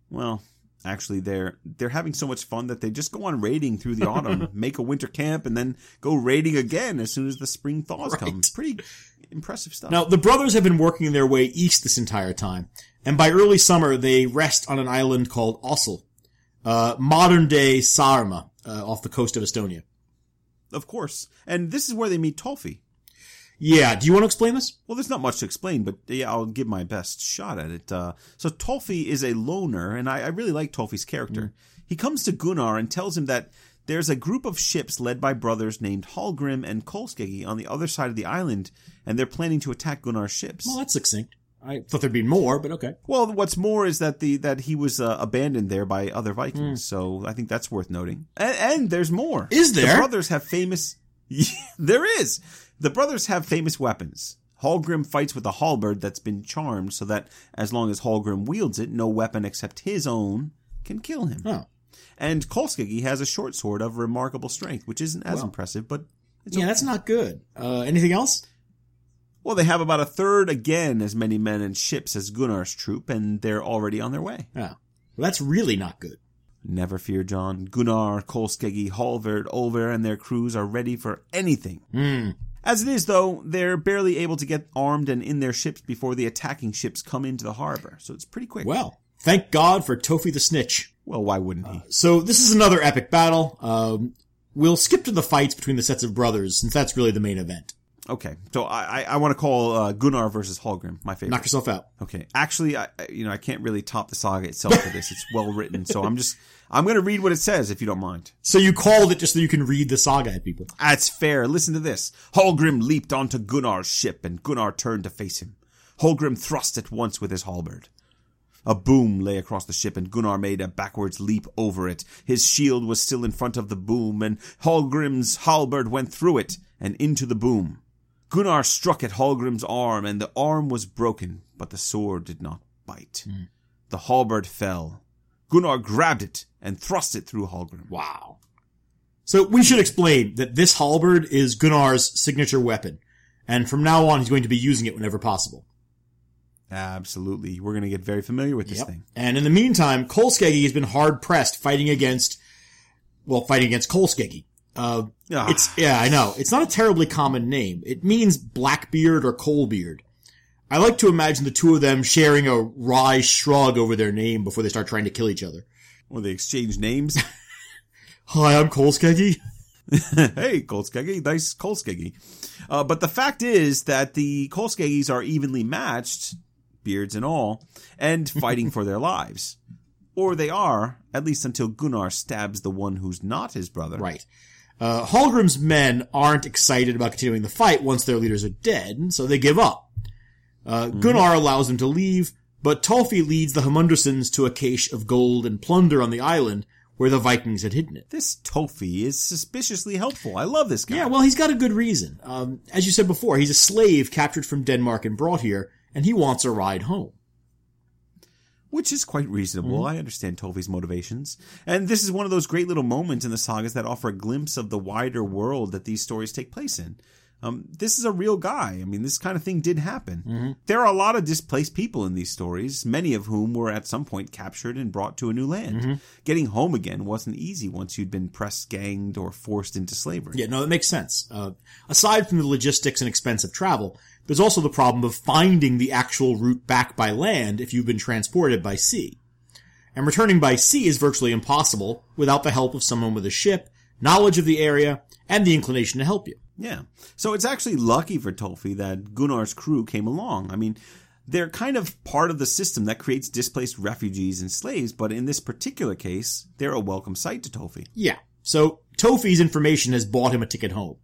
well, actually, they're they're having so much fun that they just go on raiding through the autumn, make a winter camp, and then go raiding again as soon as the spring thaws right. come. Pretty impressive stuff. Now, the brothers have been working their way east this entire time. And by early summer, they rest on an island called Ossel, uh, modern-day Saaremaa, uh, off the coast of Estonia. Of course. And this is where they meet Tolfi. Yeah. Do you want to explain this? Well, there's not much to explain, but yeah, I'll give my best shot at it. Uh, so Tolfi is a loner, and I, I really like Tolfi's character. Mm-hmm. He comes to Gunnarr and tells him that there's a group of ships led by brothers named Hallgrim and Kolskeggr on the other side of the island, and they're planning to attack Gunnar's ships. Well, that's succinct. I thought there'd be more, but okay. Well, what's more is that the that he was uh, abandoned there by other Vikings, mm. so I think that's worth noting. And, and there's more. Is there? The brothers have famous... There is. The brothers have famous weapons. Hallgrim fights with a halberd that's been charmed so that as long as Hallgrim wields it, no weapon except his own can kill him. Oh. And Kolskeggr has a short sword of remarkable strength, which isn't as well, impressive, but... It's yeah, okay. That's not good. Uh, anything else? Well, they have about a third again as many men and ships as Gunnar's troop, and they're already on their way. Oh. Well, that's really not good. Never fear, John. Gunnarr, Kolskeggr, Hallvarðr, Olver, and their crews are ready for anything. Mm. As it is, though, they're barely able to get armed and in their ships before the attacking ships come into the harbor, so it's pretty quick. Well, thank God for Tolfi the Snitch. Well, why wouldn't he? Uh, so this is another epic battle. Um, we'll skip to the fights between the sets of brothers, since that's really the main event. Okay, so I, I, I want to call uh, Gunnarr versus Hallgrim, my favorite. Knock yourself out. Okay, actually, I you know I can't really top the saga itself for this. It's well written, so I'm just I'm going to read what it says if you don't mind. So you called it just so you can read the saga at people. That's fair. Listen to this. Hallgrim leaped onto Gunnar's ship, and Gunnarr turned to face him. Hallgrim thrust at once with his halberd. A boom lay across the ship, and Gunnarr made a backwards leap over it. His shield was still in front of the boom, and Hallgrim's halberd went through it and into the boom. Gunnarr struck at Hallgrim's arm, and the arm was broken, but the sword did not bite. Mm. The halberd fell. Gunnarr grabbed it and thrust it through Hallgrim. Wow. So we should explain that this halberd is Gunnar's signature weapon, and from now on he's going to be using it whenever possible. Absolutely. We're going to get very familiar with this yep. thing. And in the meantime, Kolskeggr has been hard-pressed fighting against, well, fighting against Kolskeggr. Uh, ah. it's, yeah, I know. It's not a terribly common name. It means Blackbeard or Coalbeard. I like to imagine the two of them sharing a wry shrug over their name before they start trying to kill each other. Or they exchange names. Hi, I'm Kolskeggr. Hey, Kolskeggr. Nice Kolskeggr. Uh, but the fact is that the Kolskeggrs are evenly matched, beards and all, and fighting for their lives. Or they are, at least until Gunnarr stabs the one who's not his brother. Right. Uh, Hallgrim's men aren't excited about continuing the fight once their leaders are dead, so they give up. Uh, mm-hmm. Gunnarr allows them to leave, but Tolfi leads the Hámundarssons to a cache of gold and plunder on the island where the Vikings had hidden it. This Tolfi is suspiciously helpful. I love this guy. Yeah, well, he's got a good reason. Um, as you said before, he's a slave captured from Denmark and brought here, and he wants a ride home. Which is quite reasonable. Mm-hmm. I understand Tolfi's motivations. And this is one of those great little moments in the sagas that offer a glimpse of the wider world that these stories take place in. Um, this is a real guy. I mean, this kind of thing did happen. Mm-hmm. There are a lot of displaced people in these stories, many of whom were at some point captured and brought to a new land. Mm-hmm. Getting home again wasn't easy once you'd been pressed, ganged, or forced into slavery. Yeah, no, that makes sense. Uh, aside from the logistics and expense of travel, there's also the problem of finding the actual route back by land if you've been transported by sea. And returning by sea is virtually impossible without the help of someone with a ship, knowledge of the area, and the inclination to help you. Yeah. So it's actually lucky for Tolfi that Gunnar's crew came along. I mean, they're kind of part of the system that creates displaced refugees and slaves, but in this particular case, they're a welcome sight to Tolfi. Yeah. So Tolfi's information has bought him a ticket home.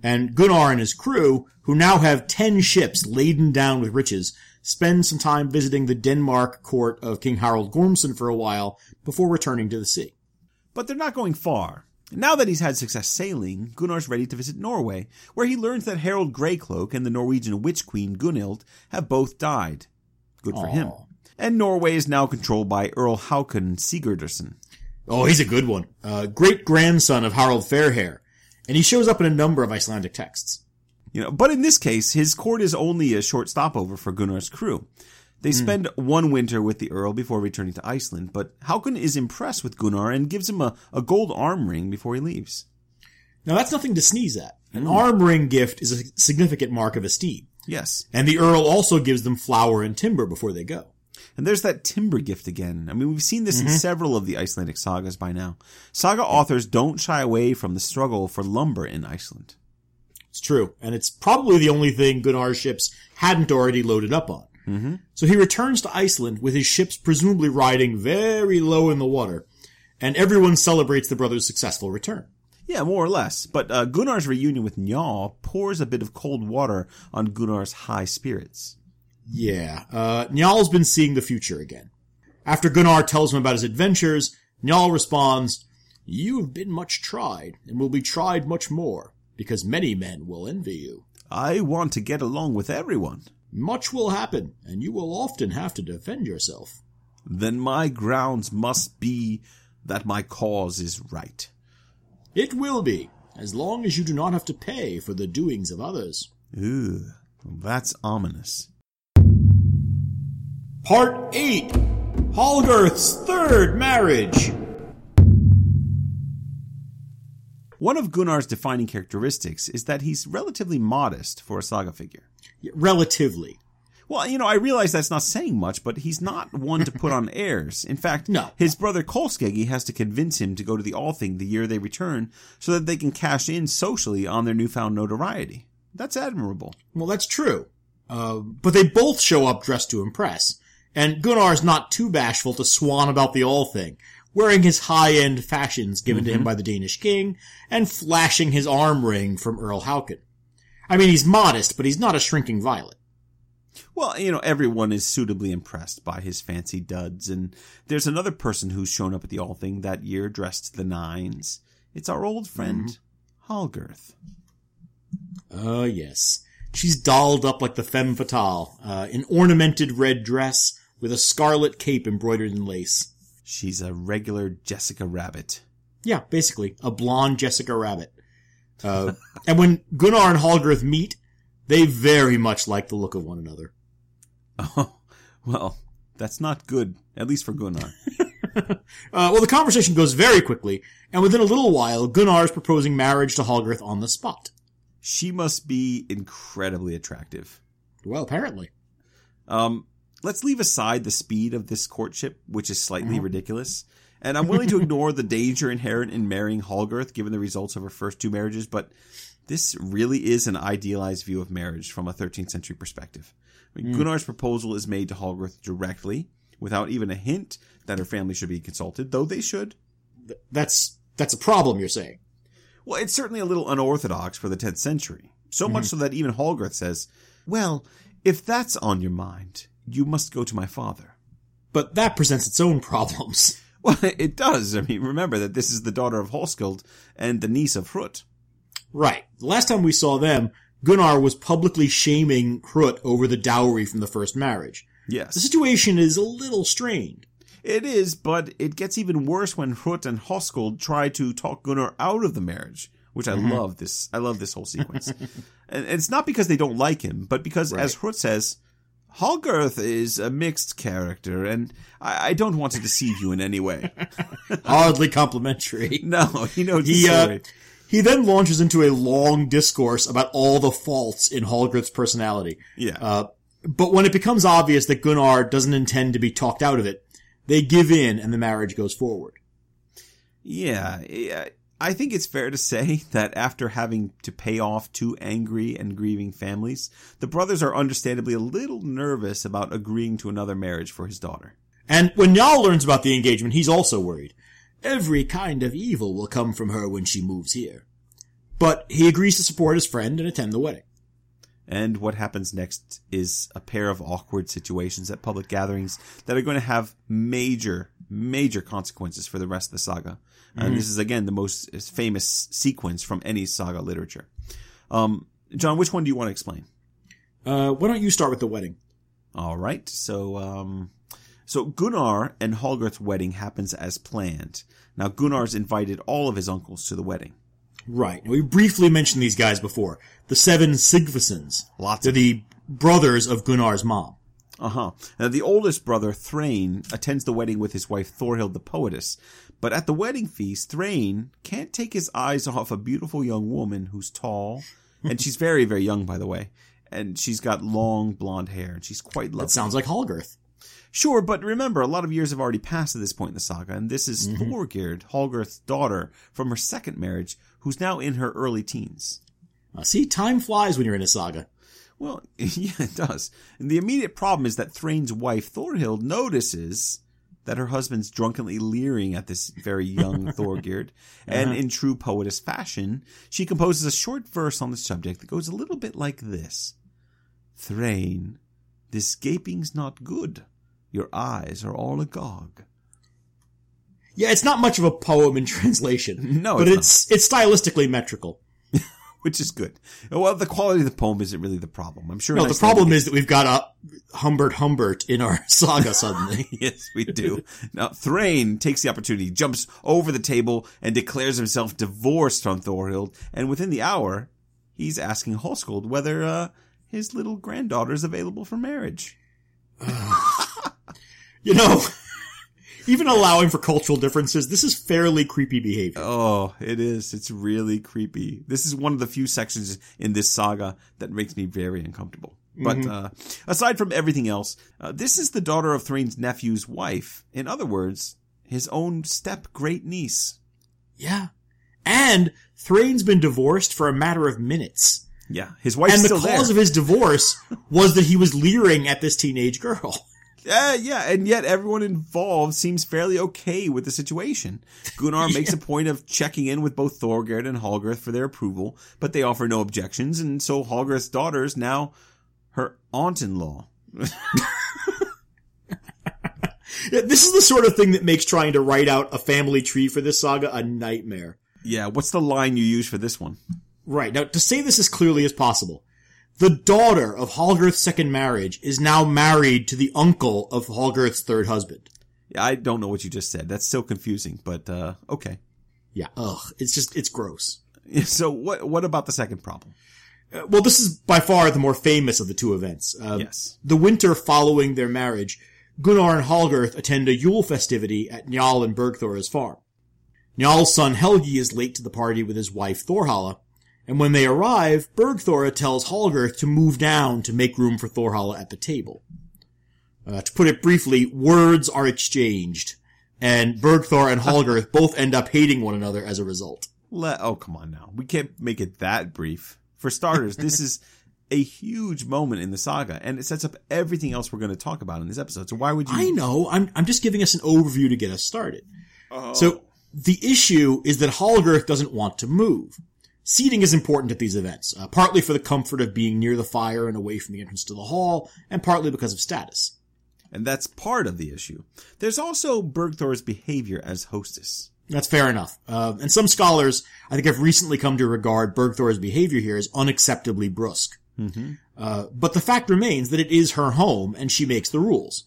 And Gunnarr and his crew, who now have ten ships laden down with riches, spend some time visiting the Denmark court of King Harald Gormson for a while before returning to the sea. But they're not going far. Now that he's had success sailing, Gunnar's ready to visit Norway, where he learns that Harald Greycloak and the Norwegian witch queen Gunnhildr have both died. Good for Aww. him. And Norway is now controlled by Earl Haakon Sigurdarson. Oh, he's a good one. Uh, great-grandson of Harald Fairhair. And he shows up in a number of Icelandic texts. You know, but in this case, his court is only a short stopover for Gunnar's crew. They mm. spend one winter with the Earl before returning to Iceland, but Hákon is impressed with Gunnarr and gives him a, a gold arm ring before he leaves. Now, that's nothing to sneeze at. An mm. arm ring gift is a significant mark of esteem. Yes. And the Earl also gives them flour and timber before they go. And there's that timber gift again. I mean, we've seen this mm-hmm. in several of the Icelandic sagas by now. Saga authors don't shy away from the struggle for lumber in Iceland. It's true. And it's probably the only thing Gunnar's ships hadn't already loaded up on. Mm-hmm. So he returns to Iceland with his ships presumably riding very low in the water. And everyone celebrates the brothers' successful return. Yeah, more or less. But uh, Gunnar's reunion with Njáll pours a bit of cold water on Gunnar's high spirits. Yeah, uh, Njál's been seeing the future again. After Gunnarr tells him about his adventures, Njáll responds, "You have been much tried, and will be tried much more, because many men will envy you." I want to get along with everyone. Much will happen, and you will often have to defend yourself. Then my grounds must be that my cause is right. It will be, as long as you do not have to pay for the doings of others. Ooh, that's ominous. Part eight, Hallgerðr's Third Marriage. One of Gunnarr's defining characteristics is that he's relatively modest for a saga figure. Relatively. Well, you know, I realize that's not saying much, but he's not one to put on airs. In fact, no. His brother Kolskeggr has to convince him to go to the Althing the year they return so that they can cash in socially on their newfound notoriety. That's admirable. Well, that's true. Uh, but they both show up dressed to impress, and Gunnarr's not too bashful to swan about the Althing, wearing his high-end fashions given mm-hmm. to him by the Danish king, and flashing his arm ring from Earl Haakon. I mean, he's modest, but he's not a shrinking violet. Well, you know, everyone is suitably impressed by his fancy duds, and there's another person who's shown up at the Althing that year dressed to the nines. It's our old friend, mm-hmm. Hallgerðr. Oh, uh, yes. She's dolled up like the femme fatale, uh, in ornamented red dress with a scarlet cape embroidered in lace. She's a regular Jessica Rabbit. Yeah, basically, a blonde Jessica Rabbit. Uh, and when Gunnarr and Hallgerðr meet, they very much like the look of one another. Oh, well, that's not good, at least for Gunnarr. uh, well, the conversation goes very quickly, and within a little while, Gunnarr is proposing marriage to Hallgerðr on the spot. She must be incredibly attractive. Well, apparently. Um, let's leave aside the speed of this courtship, which is slightly mm-hmm. ridiculous. And I'm willing to ignore the danger inherent in marrying Hallgerðr, given the results of her first two marriages, but this really is an idealized view of marriage from a thirteenth century perspective. I mean, mm. Gunnarr's proposal is made to Hallgerðr directly, without even a hint that her family should be consulted, though they should. Th- that's that's a problem, you're saying? Well, it's certainly a little unorthodox for the tenth century. So mm-hmm. much so that even Hallgerðr says, well, if that's on your mind, you must go to my father. But that presents its own problems. Well, it does. I mean, remember that this is the daughter of Höskuldr and the niece of Hrut. Right. The last time we saw them, Gunnarr was publicly shaming Hrut over the dowry from the first marriage. Yes. The situation is a little strained. It is, but it gets even worse when Hrut and Höskuldr try to talk Gunnarr out of the marriage, which I mm-hmm. love this. I love this whole sequence. And it's not because they don't like him, but because, right. as Hrut says, Hallgerðr is a mixed character, and I, I don't want to deceive you in any way. Hardly complimentary. No, you know, he, uh, he then launches into a long discourse about all the faults in Hallgerðr's personality. Yeah. Uh, but when it becomes obvious that Gunnarr doesn't intend to be talked out of it, they give in and the marriage goes forward. Yeah, yeah. I think it's fair to say that after having to pay off two angry and grieving families, the brothers are understandably a little nervous about agreeing to another marriage for his daughter. And when Njáll learns about the engagement, he's also worried. Every kind of evil will come from her when she moves here. But he agrees to support his friend and attend the wedding. And what happens next is a pair of awkward situations at public gatherings that are going to have major, major consequences for the rest of the saga. And mm-hmm. this is, again, the most famous sequence from any saga literature. Um, John, which one do you want to explain? Uh, why don't you start with the wedding? All right. So, um, so Gunnarr and Hallgerðr's wedding happens as planned. Now, Gunnarr's invited all of his uncles to the wedding. Right. Now, we briefly mentioned these guys before. The seven Sigfussons. Lots. They're the brothers of Gunnarr's mom. Uh-huh. Now, the oldest brother, Thrain, attends the wedding with his wife, Þorhild the Poetess. But at the wedding feast, Thrain can't take his eyes off a beautiful young woman who's tall. And she's very, very young, by the way. And she's got long blonde hair. And she's quite lovely. That sounds like Hallgerðr. Sure, but remember, a lot of years have already passed at this point in the saga. And this is mm-hmm. Þorgerðr, Hallgerðr's daughter, from her second marriage, who's now in her early teens. Uh, see, time flies when you're in a saga. Well, yeah, it does. And the immediate problem is that Thrain's wife, Þorhild, notices that her husband's drunkenly leering at this very young Þorgerðr, and uh-huh. in true poetess fashion, she composes a short verse on the subject that goes a little bit like this. Thrain, this gaping's not good. Your eyes are all agog. Yeah, it's not much of a poem in translation. No, but it's, it's, it's stylistically metrical. which is good. Well, the quality of the poem isn't really the problem. I'm sure. No, the problem is that we've got a Humbert Humbert in our saga suddenly. Yes, we do. Now, Thrain takes the opportunity, jumps over the table, and declares himself divorced from Þorhild. And within the hour, he's asking Höskuldr whether uh, his little granddaughter is available for marriage. Uh, you know... Even allowing for cultural differences, this is fairly creepy behavior. Oh, it is. It's really creepy. This is one of the few sections in this saga that makes me very uncomfortable. Mm-hmm. But uh, aside from everything else, uh, this is the daughter of Thrain's nephew's wife. In other words, his own step-great-niece. Yeah. And Thrain's been divorced for a matter of minutes. Yeah. His wife's still there. And the cause of his divorce was that he was leering at this teenage girl. Uh, yeah, and yet everyone involved seems fairly okay with the situation. Gunnar yeah. makes a point of checking in with both Þorgerðr and Hallgerðr for their approval, but they offer no objections, and so Hallgerðr's daughter is now her aunt-in-law. Yeah, this is the sort of thing that makes trying to write out a family tree for this saga a nightmare. Yeah, what's the line you use for this one? Right, now to say this as clearly as possible. The daughter of Hallgerðr's second marriage is now married to the uncle of Hallgerðr's third husband. Yeah, I don't know what you just said. That's so confusing, but, uh, okay. Yeah, ugh. It's just, it's gross. So what, what about the second problem? Uh, well, this is by far the more famous of the two events. Uh, yes. The winter following their marriage, Gunnar and Hallgerðr attend a Yule festivity at Njáll and Bergthora's farm. Njál's son Helgi is late to the party with his wife Þorhalla. And when they arrive, Bergthora tells Hallgerðr to move down to make room for Þorhalla at the table. Uh, to put it briefly, words are exchanged, and Bergthora and Hallgerðr both end up hating one another as a result. Le- oh, come on now. We can't make it that brief. For starters, this is a huge moment in the saga, and it sets up everything else we're going to talk about in this episode. So why would you... I know. I'm, I'm just giving us an overview to get us started. Oh. So the issue is that Hallgerðr doesn't want to move. Seating is important at these events, uh, partly for the comfort of being near the fire and away from the entrance to the hall, and partly because of status. And that's part of the issue. There's also Bergthora's behavior as hostess. That's fair enough. Uh, and some scholars, I think, have recently come to regard Bergthora's behavior here as unacceptably brusque. Mm-hmm. Uh, but the fact remains that it is her home, and she makes the rules.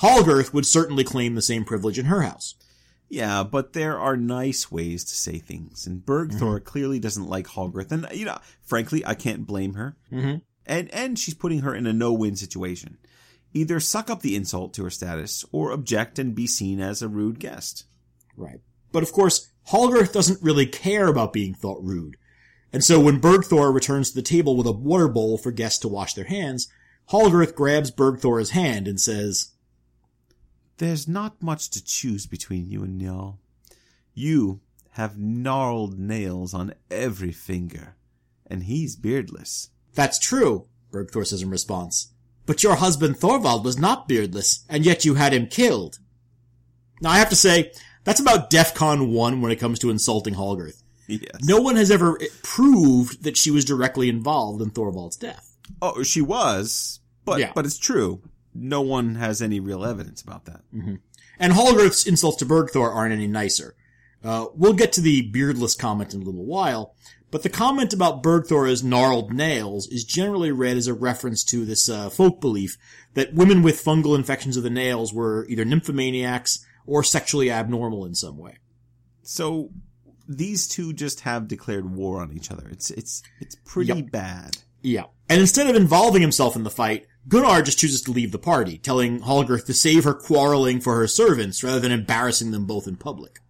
Hallgerðr would certainly claim the same privilege in her house. Yeah, but there are nice ways to say things, and Bergthora mm-hmm. clearly doesn't like Hallgerðr, and, you know, frankly, I can't blame her. Mm-hmm. And and she's putting her in a no-win situation. Either suck up the insult to her status, or object and be seen as a rude guest. Right. But, of course, Hallgerðr doesn't really care about being thought rude, and so when Bergthora returns to the table with a water bowl for guests to wash their hands, Hallgerðr grabs Bergthora's hand and says... There's not much to choose between you and Njáll. You have gnarled nails on every finger, and he's beardless. That's true, Bergthor says in response. But your husband Thorvald was not beardless, and yet you had him killed. Now, I have to say, that's about DEFCON one when it comes to insulting Hallgerðr. Yes. No one has ever proved that she was directly involved in Thorvald's death. Oh, she was, but yeah. but it's true. No one has any real evidence about that. Mm-hmm. And Hallgerðr's insults to Bergthora aren't any nicer. Uh, we'll get to the beardless comment in a little while, but the comment about Bergthora's gnarled nails is generally read as a reference to this uh, folk belief that women with fungal infections of the nails were either nymphomaniacs or sexually abnormal in some way. So these two just have declared war on each other. It's it's it's pretty yep. bad. Yeah. And instead of involving himself in the fight, Gunnar just chooses to leave the party, telling Hallgerðr to save her quarreling for her servants rather than embarrassing them both in public.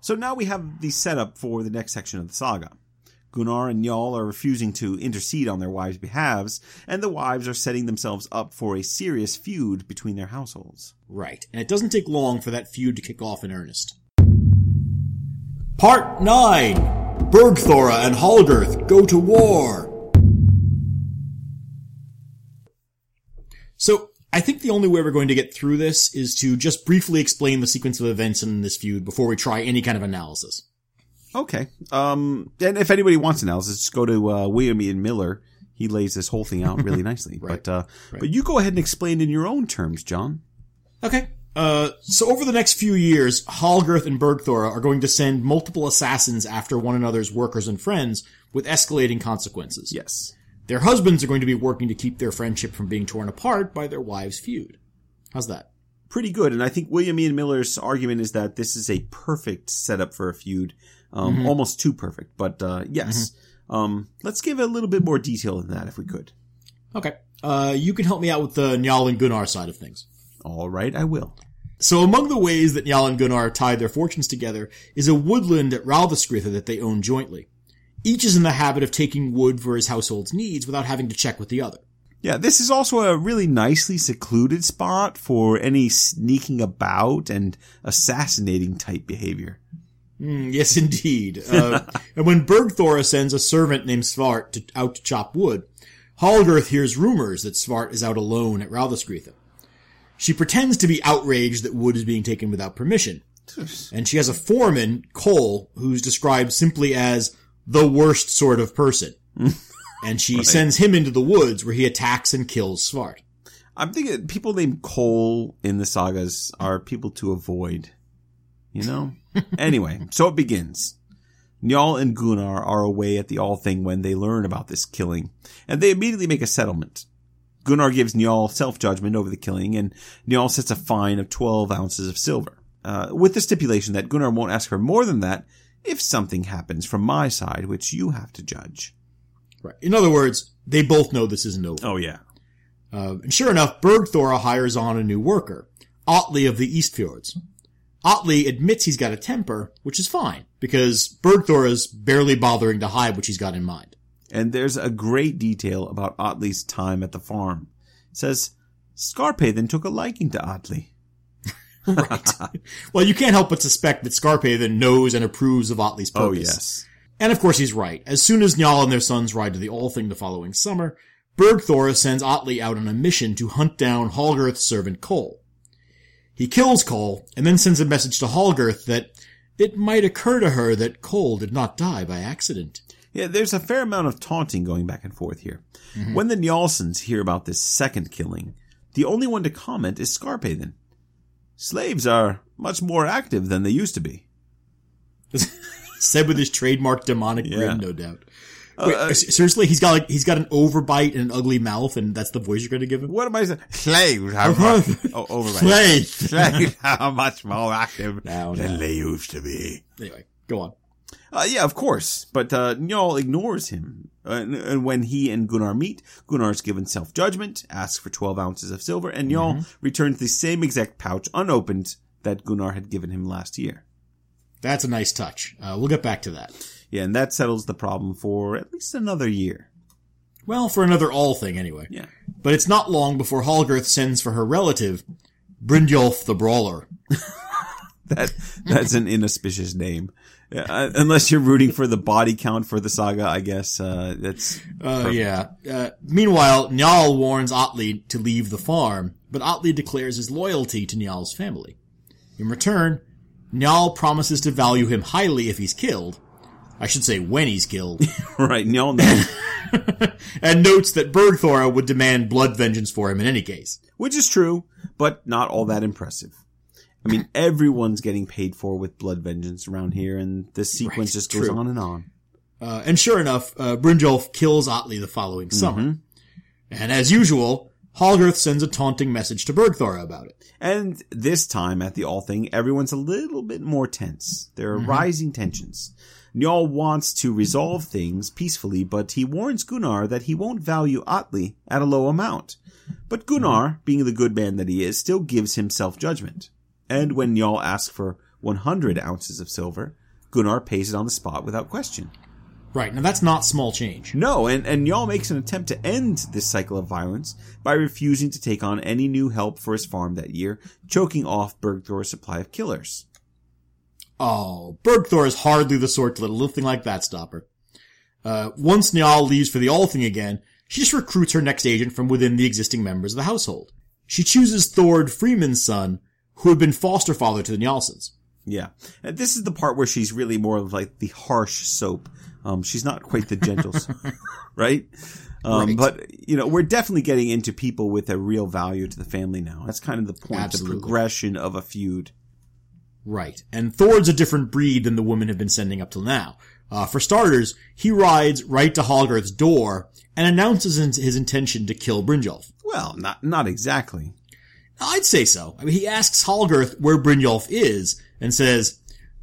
So now we have the setup for the next section of the saga. Gunnar and Njáll are refusing to intercede on their wives' behalves, and the wives are setting themselves up for a serious feud between their households. Right, and it doesn't take long for that feud to kick off in earnest. Part nine. Bergthora and Hallgerðr go to war. So, I think the only way we're going to get through this is to just briefly explain the sequence of events in this feud before we try any kind of analysis. Okay. Um, and if anybody wants analysis, just go to uh, William Ian Miller. He lays this whole thing out really nicely. Right. But, uh, right. but you go ahead and explain in your own terms, John. Okay. Uh, so over the next few years, Hallgerðr and Bergthora are going to send multiple assassins after one another's workers and friends with escalating consequences. Yes. Their husbands are going to be working to keep their friendship from being torn apart by their wives' feud. How's that? Pretty good. And I think William Ian Miller's argument is that this is a perfect setup for a feud. Um, mm-hmm. Almost too perfect. But uh, yes. Mm-hmm. Um, let's give a little bit more detail than that if we could. Okay. Uh, you can help me out with the Njáll and Gunnar side of things. All right, I will. So among the ways that Njáll and Gunnar tied their fortunes together is a woodland at Ralvaskritha that they own jointly. Each is in the habit of taking wood for his household's needs without having to check with the other. Yeah, this is also a really nicely secluded spot for any sneaking about and assassinating type behavior. Mm, yes, indeed. Uh, and when Bergthora sends a servant named Svart to, out to chop wood, Hallgerðr hears rumors that Svart is out alone at Ralvaskritha. She pretends to be outraged that wood is being taken without permission. And she has a foreman, Cole, who's described simply as the worst sort of person. And she right. sends him into the woods where he attacks and kills Svart. I'm thinking people named Cole in the sagas are people to avoid. You know? Anyway, so it begins. Njáll and Gunnar are away at the Althing when they learn about this killing, and they immediately make a settlement. Gunnar gives Njáll self-judgment over the killing, and Njáll sets a fine of twelve ounces of silver, uh, with the stipulation that Gunnar won't ask her more than that if something happens from my side, which you have to judge. Right. In other words, they both know this isn't over. Oh, yeah. Uh, and sure enough, Bergthora hires on a new worker, Otley of the East Fjords. Otley admits he's got a temper, which is fine, because Bergthora's barely bothering to hide what she's got in mind. And there's a great detail about Otley's time at the farm. It says, Skarphéðinn took a liking to Otley. Right. Well, you can't help but suspect that Skarphéðinn knows and approves of Otley's purpose. Oh, yes. And of course he's right. As soon as Njáll and their sons ride to the Althing the following summer, Bergthora sends Otley out on a mission to hunt down Hallgerð's servant Cole. He kills Cole, and then sends a message to Hallgerðr that it might occur to her that Cole did not die by accident. Yeah, there's a fair amount of taunting going back and forth here. Mm-hmm. When the Njálsons hear about this second killing, the only one to comment is Skarphéðinn. Slaves are much more active than they used to be. Said with his trademark demonic yeah. grin, no doubt. Wait, uh, uh, seriously, he's got like he's got an overbite and an ugly mouth, and that's the voice you're going to give him. What am I saying? Slaves are much, oh, overbite. Slaves. Slaves are much more active now, than now. they used to be. Anyway, go on. Uh, yeah, of course. But uh, Njáll ignores him, uh, and, and when he and Gunnar meet, Gunnar is given self-judgment, asks for twelve ounces of silver, and Njáll mm-hmm. returns the same exact pouch, unopened, that Gunnar had given him last year. That's a nice touch. Uh, we'll get back to that. Yeah, and that settles the problem for at least another year. Well, for another Althing, anyway. Yeah. But it's not long before Hallgerðr sends for her relative, Brynjolf the Brawler. that That's an inauspicious name. Yeah, unless you're rooting for the body count for the saga, I guess. Uh, that's uh, yeah. Uh, meanwhile, Njáll warns Otley to leave the farm, but Otley declares his loyalty to Njál's family. In return, Njáll promises to value him highly if he's killed. I should say when he's killed. Right, Njáll knows. And notes that Bergthora would demand blood vengeance for him in any case. Which is true, but not all that impressive. I mean, everyone's getting paid for with blood vengeance around here, and this sequence right, just goes true. on and on. Uh, and sure enough, uh, Brynjolf kills Otley the following mm-hmm. summer. And as usual, Hallgerðr sends a taunting message to Bergthora about it. And this time at the Althing, everyone's a little bit more tense. There are mm-hmm. rising tensions. Njáll wants to resolve things peacefully, but he warns Gunnar that he won't value Otley at a low amount. But Gunnar, mm-hmm. being the good man that he is, still gives him self-judgment. And when Njáll asks for one hundred ounces of silver, Gunnar pays it on the spot without question. Right, now that's not small change. No, and, and Njáll makes an attempt to end this cycle of violence by refusing to take on any new help for his farm that year, choking off Bergthora's supply of killers. Oh, Bergthora is hardly the sort to let a little thing like that stop her. Uh, once Njáll leaves for the Althing again, she just recruits her next agent from within the existing members of the household. She chooses Thord Freeman's son, who had been foster father to the Njálsons. Yeah. And this is the part where she's really more of like the harsh soap. Um, she's not quite the gentle soap, right? Um, right. But, you know, we're definitely getting into people with a real value to the family now. That's kind of the point, Absolutely. the progression of a feud. Right. And Thord's a different breed than the women have been sending up till now. Uh, for starters, he rides right to Hallgerðr's door and announces his intention to kill Brynjolf. Well, not not exactly. I'd say so. I mean, he asks Hallgerðr where Brynjolf is and says,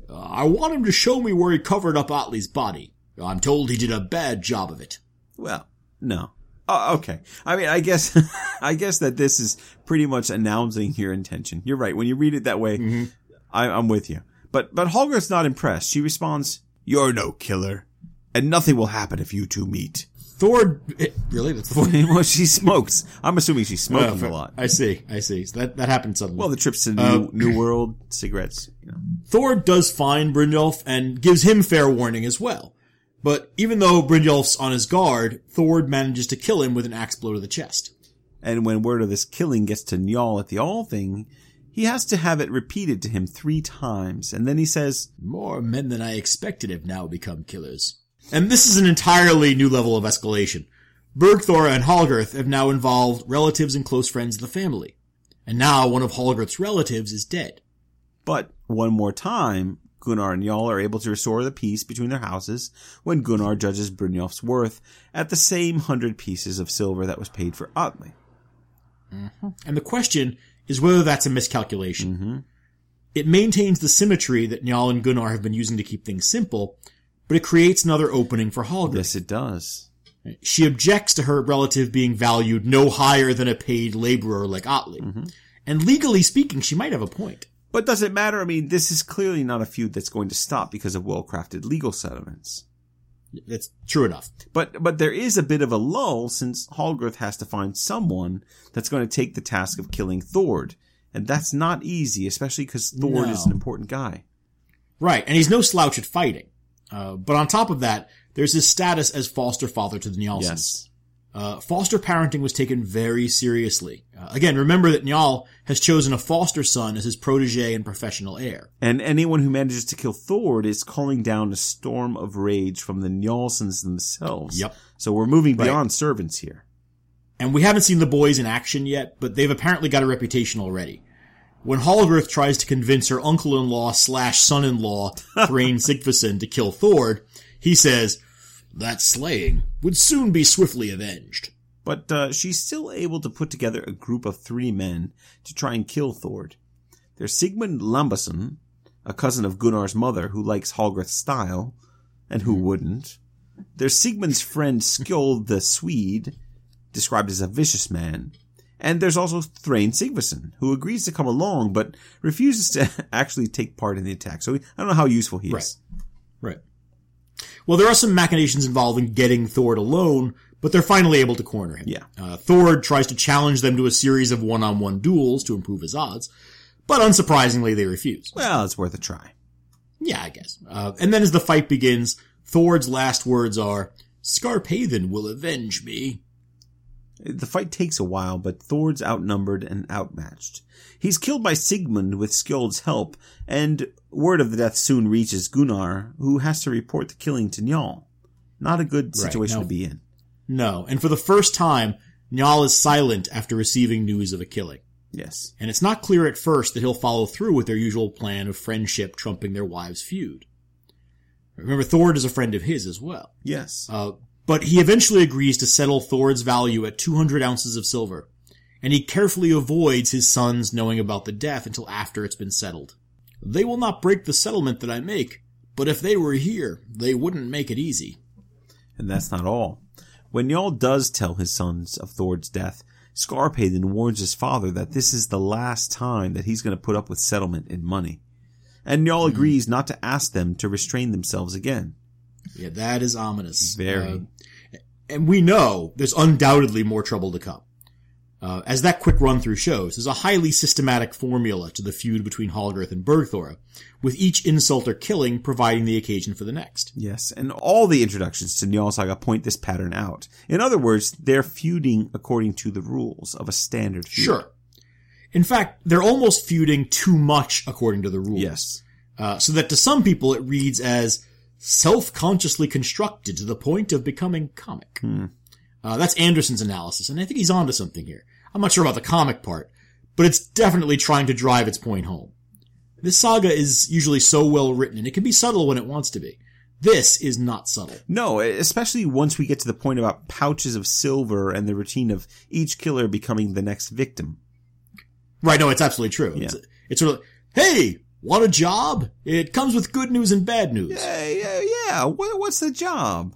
I want him to show me where he covered up Otley's body. I'm told he did a bad job of it. Well, no. Oh, okay. I mean, I guess I guess that this is pretty much announcing your intention. You're right. When you read it that way, mm-hmm. I, I'm with you. But but Hallgerðr's not impressed. She responds, You're no killer, and nothing will happen if you two meet. Thord, it, really? That's the point. Well, she smokes. I'm assuming she's smoking well, a lot. I see, I see. So that, that happened suddenly. Well, the trips to New, uh, New World, cigarettes. You know. Thord does find Brynjolf and gives him fair warning as well. But even though Brynjolf's on his guard, Thord manages to kill him with an axe blow to the chest. And when word of this killing gets to Njáll at the Althing, he has to have it repeated to him three times, and then he says, More men than I expected have now become killers. And this is an entirely new level of escalation. Bergthora and Hallgerðr have now involved relatives and close friends of the family. And now one of Hallgerðr's relatives is dead. But one more time, Gunnarr and Njáll are able to restore the peace between their houses when Gunnarr judges Brynjolf's worth at the same hundred pieces of silver that was paid for Otley. Mm-hmm. And the question is whether that's a miscalculation. Mm-hmm. It maintains the symmetry that Njáll and Gunnarr have been using to keep things simple, but it creates another opening for Hallgerðr. Yes, it does. She objects to her relative being valued no higher than a paid laborer like Otley. Mm-hmm. And legally speaking, she might have a point. But does it matter? I mean, this is clearly not a feud that's going to stop because of well-crafted legal settlements. That's true enough. But but there is a bit of a lull since Hallgerðr has to find someone that's going to take the task of killing Thord. And that's not easy, especially because Thord no. is an important guy. Right, and he's no slouch at fighting. Uh, but on top of that, there's his status as foster father to the Njálsons. Yes. Uh, foster parenting was taken very seriously. Uh, again, remember that Njáll has chosen a foster son as his protege and professional heir. And anyone who manages to kill Thord is calling down a storm of rage from the Njálsons themselves. Yep. So we're moving right. beyond servants here. And we haven't seen the boys in action yet, but they've apparently got a reputation already. When Hallgerðr tries to convince her uncle-in-law slash son-in-law, Thrain Sigfusson, to kill Thord, he says, That slaying would soon be swiftly avenged. But uh, she's still able to put together a group of three men to try and kill Thord. There's Sigmund Lambason, a cousin of Gunnar's mother who likes Hallgerðr's style, and who wouldn't. There's Sigmund's friend Skjold the Swede, described as a vicious man. And there's also Thrain Sigfusson, who agrees to come along but refuses to actually take part in the attack. So I don't know how useful he is. Right. Right. Well, there are some machinations involved in getting Thord alone, but they're finally able to corner him. Yeah. Uh, Thord tries to challenge them to a series of one-on-one duels to improve his odds, but unsurprisingly, they refuse. Well, it's worth a try. Yeah, I guess. Uh, and then as the fight begins, Thord's last words are, Skarphéðinn will avenge me. The fight takes a while, but Thord's outnumbered and outmatched. He's killed by Sigmund with Skjold's help, and word of the death soon reaches Gunnarr, who has to report the killing to Njáll. Not a good situation right, no. to be in. No, and for the first time, Njáll is silent after receiving news of a killing. Yes. And it's not clear at first that he'll follow through with their usual plan of friendship trumping their wives' feud. Remember, Thord is a friend of his as well. Yes. Uh, but he eventually agrees to settle Thord's value at two hundred ounces of silver, and he carefully avoids his sons knowing about the death until after it's been settled. They will not break the settlement that I make, but if they were here, they wouldn't make it easy. And that's not all. When Njáll does tell his sons of Thord's death, Skarphéðinn warns his father that this is the last time that he's going to put up with settlement in money. And Njáll mm-hmm. agrees not to ask them to restrain themselves again. Yeah, that is ominous. Very. Uh, and we know there's undoubtedly more trouble to come. Uh, as that quick run-through shows, there's a highly systematic formula to the feud between Hallgerðr and Bergthora, with each insult or killing providing the occasion for the next. Yes, and all the introductions to Njáll saga point this pattern out. In other words, they're feuding according to the rules of a standard feud. Sure. In fact, they're almost feuding too much according to the rules. Yes. Uh, so that to some people it reads as self-consciously constructed to the point of becoming comic. Hmm. Uh, that's Anderson's analysis, and I think he's onto something here. I'm not sure about the comic part, but it's definitely trying to drive its point home. This saga is usually so well written, and it can be subtle when it wants to be, This is not subtle. No, especially once we get to the point about pouches of silver and the routine of each killer becoming the next victim. Right, no, it's absolutely true. Yeah. It's, it's sort of like, hey, want a job? It comes with good news and bad news. Yeah, yeah, yeah. What, what's the job?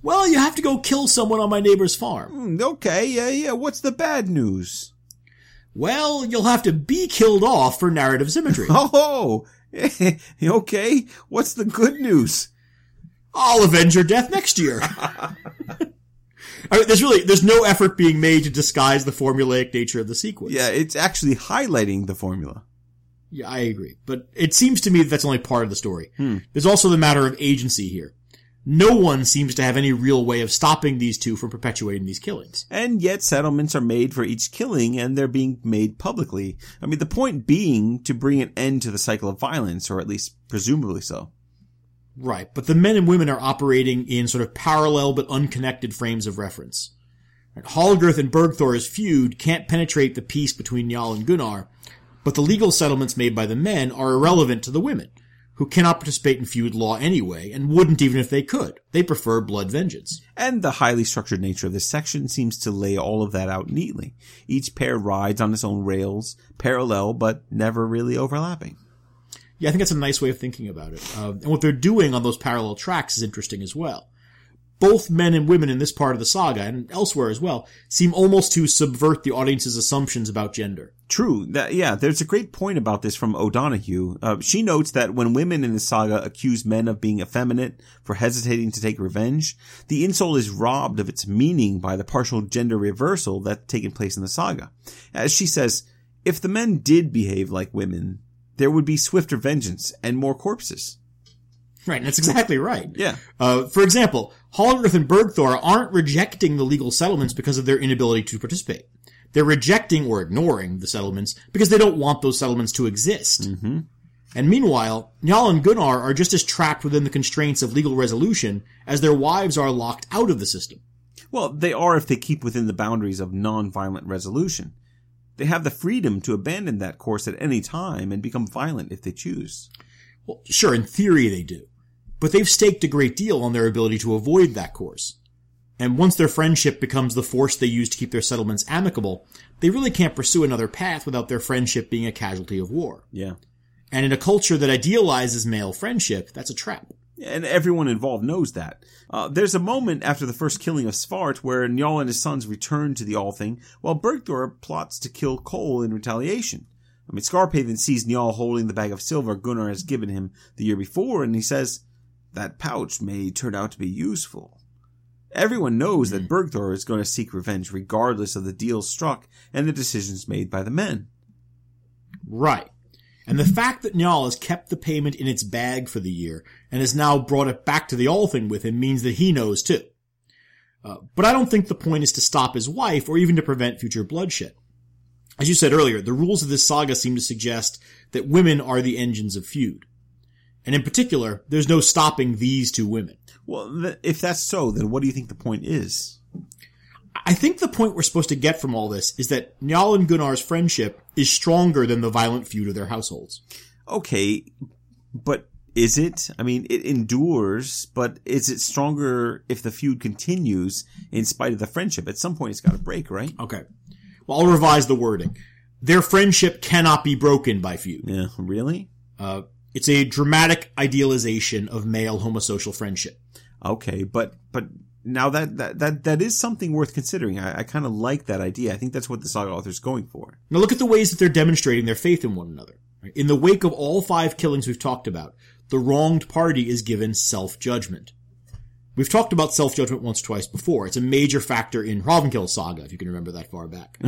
Well, you have to go kill someone on my neighbor's farm. Mm, okay, yeah, yeah. What's the bad news? Well, you'll have to be killed off for narrative symmetry. Oh, okay. What's the good news? I'll avenge your death next year. I mean, there's really, there's no effort being made to disguise the formulaic nature of the sequence. Yeah, it's actually highlighting the formula. Yeah, I agree. But it seems to me that that's only part of the story. Hmm. There's also the matter of agency here. No one seems to have any real way of stopping these two from perpetuating these killings. And yet settlements are made for each killing, and they're being made publicly. I mean, the point being to bring an end to the cycle of violence, or at least presumably so. Right, but the men and women are operating in sort of parallel but unconnected frames of reference. Hallgerðr and Bergthora's feud can't penetrate the peace between Njáll and Gunnarr, but the legal settlements made by the men are irrelevant to the women, who cannot participate in feud law anyway, and wouldn't even if they could. They prefer blood vengeance. And the highly structured nature of this section seems to lay all of that out neatly. Each pair rides on its own rails, parallel but never really overlapping. Yeah, I think that's a nice way of thinking about it. Uh, and what they're doing on those parallel tracks is interesting as well. Both men and women in this part of the saga, and elsewhere as well, seem almost to subvert the audience's assumptions about gender. True. That, yeah, there's a great point about this from O'Donoghue. Uh, she notes that when women in the saga accuse men of being effeminate for hesitating to take revenge, the insult is robbed of its meaning by the partial gender reversal that's taken place in the saga. As she says, if the men did behave like women, there would be swifter vengeance and more corpses. Right, and that's exactly right. Yeah. Uh, for example, Hallgerðr and Bergthora aren't rejecting the legal settlements because of their inability to participate. They're rejecting or ignoring the settlements because they don't want those settlements to exist. Mm-hmm. And meanwhile, Njáll and Gunnarr are just as trapped within the constraints of legal resolution as their wives are locked out of the system. Well, they are if they keep within the boundaries of non-violent resolution. They have the freedom to abandon that course at any time and become violent if they choose. Well, sure, in theory they do. But they've staked a great deal on their ability to avoid that course. And once their friendship becomes the force they use to keep their settlements amicable, they really can't pursue another path without their friendship being a casualty of war. Yeah. And in a culture that idealizes male friendship, that's a trap. And everyone involved knows that. Uh, there's a moment after the first killing of Svart where Njáll and his sons return to the Althing, while Bergthora plots to kill Cole in retaliation. I mean, Skarphéðinn sees Njáll holding the bag of silver Gunnarr has given him the year before, and he says, that pouch may turn out to be useful. Everyone knows that Bergthora is going to seek revenge regardless of the deal struck and the decisions made by the men. Right. And the fact that Njáll has kept the payment in its bag for the year and has now brought it back to the Althing with him means that he knows too. Uh, but I don't think the point is to stop his wife or even to prevent future bloodshed. As you said earlier, the rules of this saga seem to suggest that women are the engines of feud. And in particular, there's no stopping these two women. Well, th- if that's so, then what do you think the point is? I think the point we're supposed to get from all this is that Njáll and Gunnarr's friendship is stronger than the violent feud of their households. Okay, but is it? I mean, it endures, but is it stronger if the feud continues in spite of the friendship? At some point, it's got to break, right? Okay. Well, I'll revise the wording. Their friendship cannot be broken by feud. Yeah, really? Uh... It's a dramatic idealization of male homosocial friendship. Okay, but but now that that that, that is something worth considering. I, I kind of like that idea. I think that's what the saga author's going for. Now look at the ways that they're demonstrating their faith in one another. In the wake of all five killings we've talked about, the wronged party is given self-judgment. We've talked about self-judgment once or twice before. It's a major factor in Hrafinkell's saga, if you can remember that far back.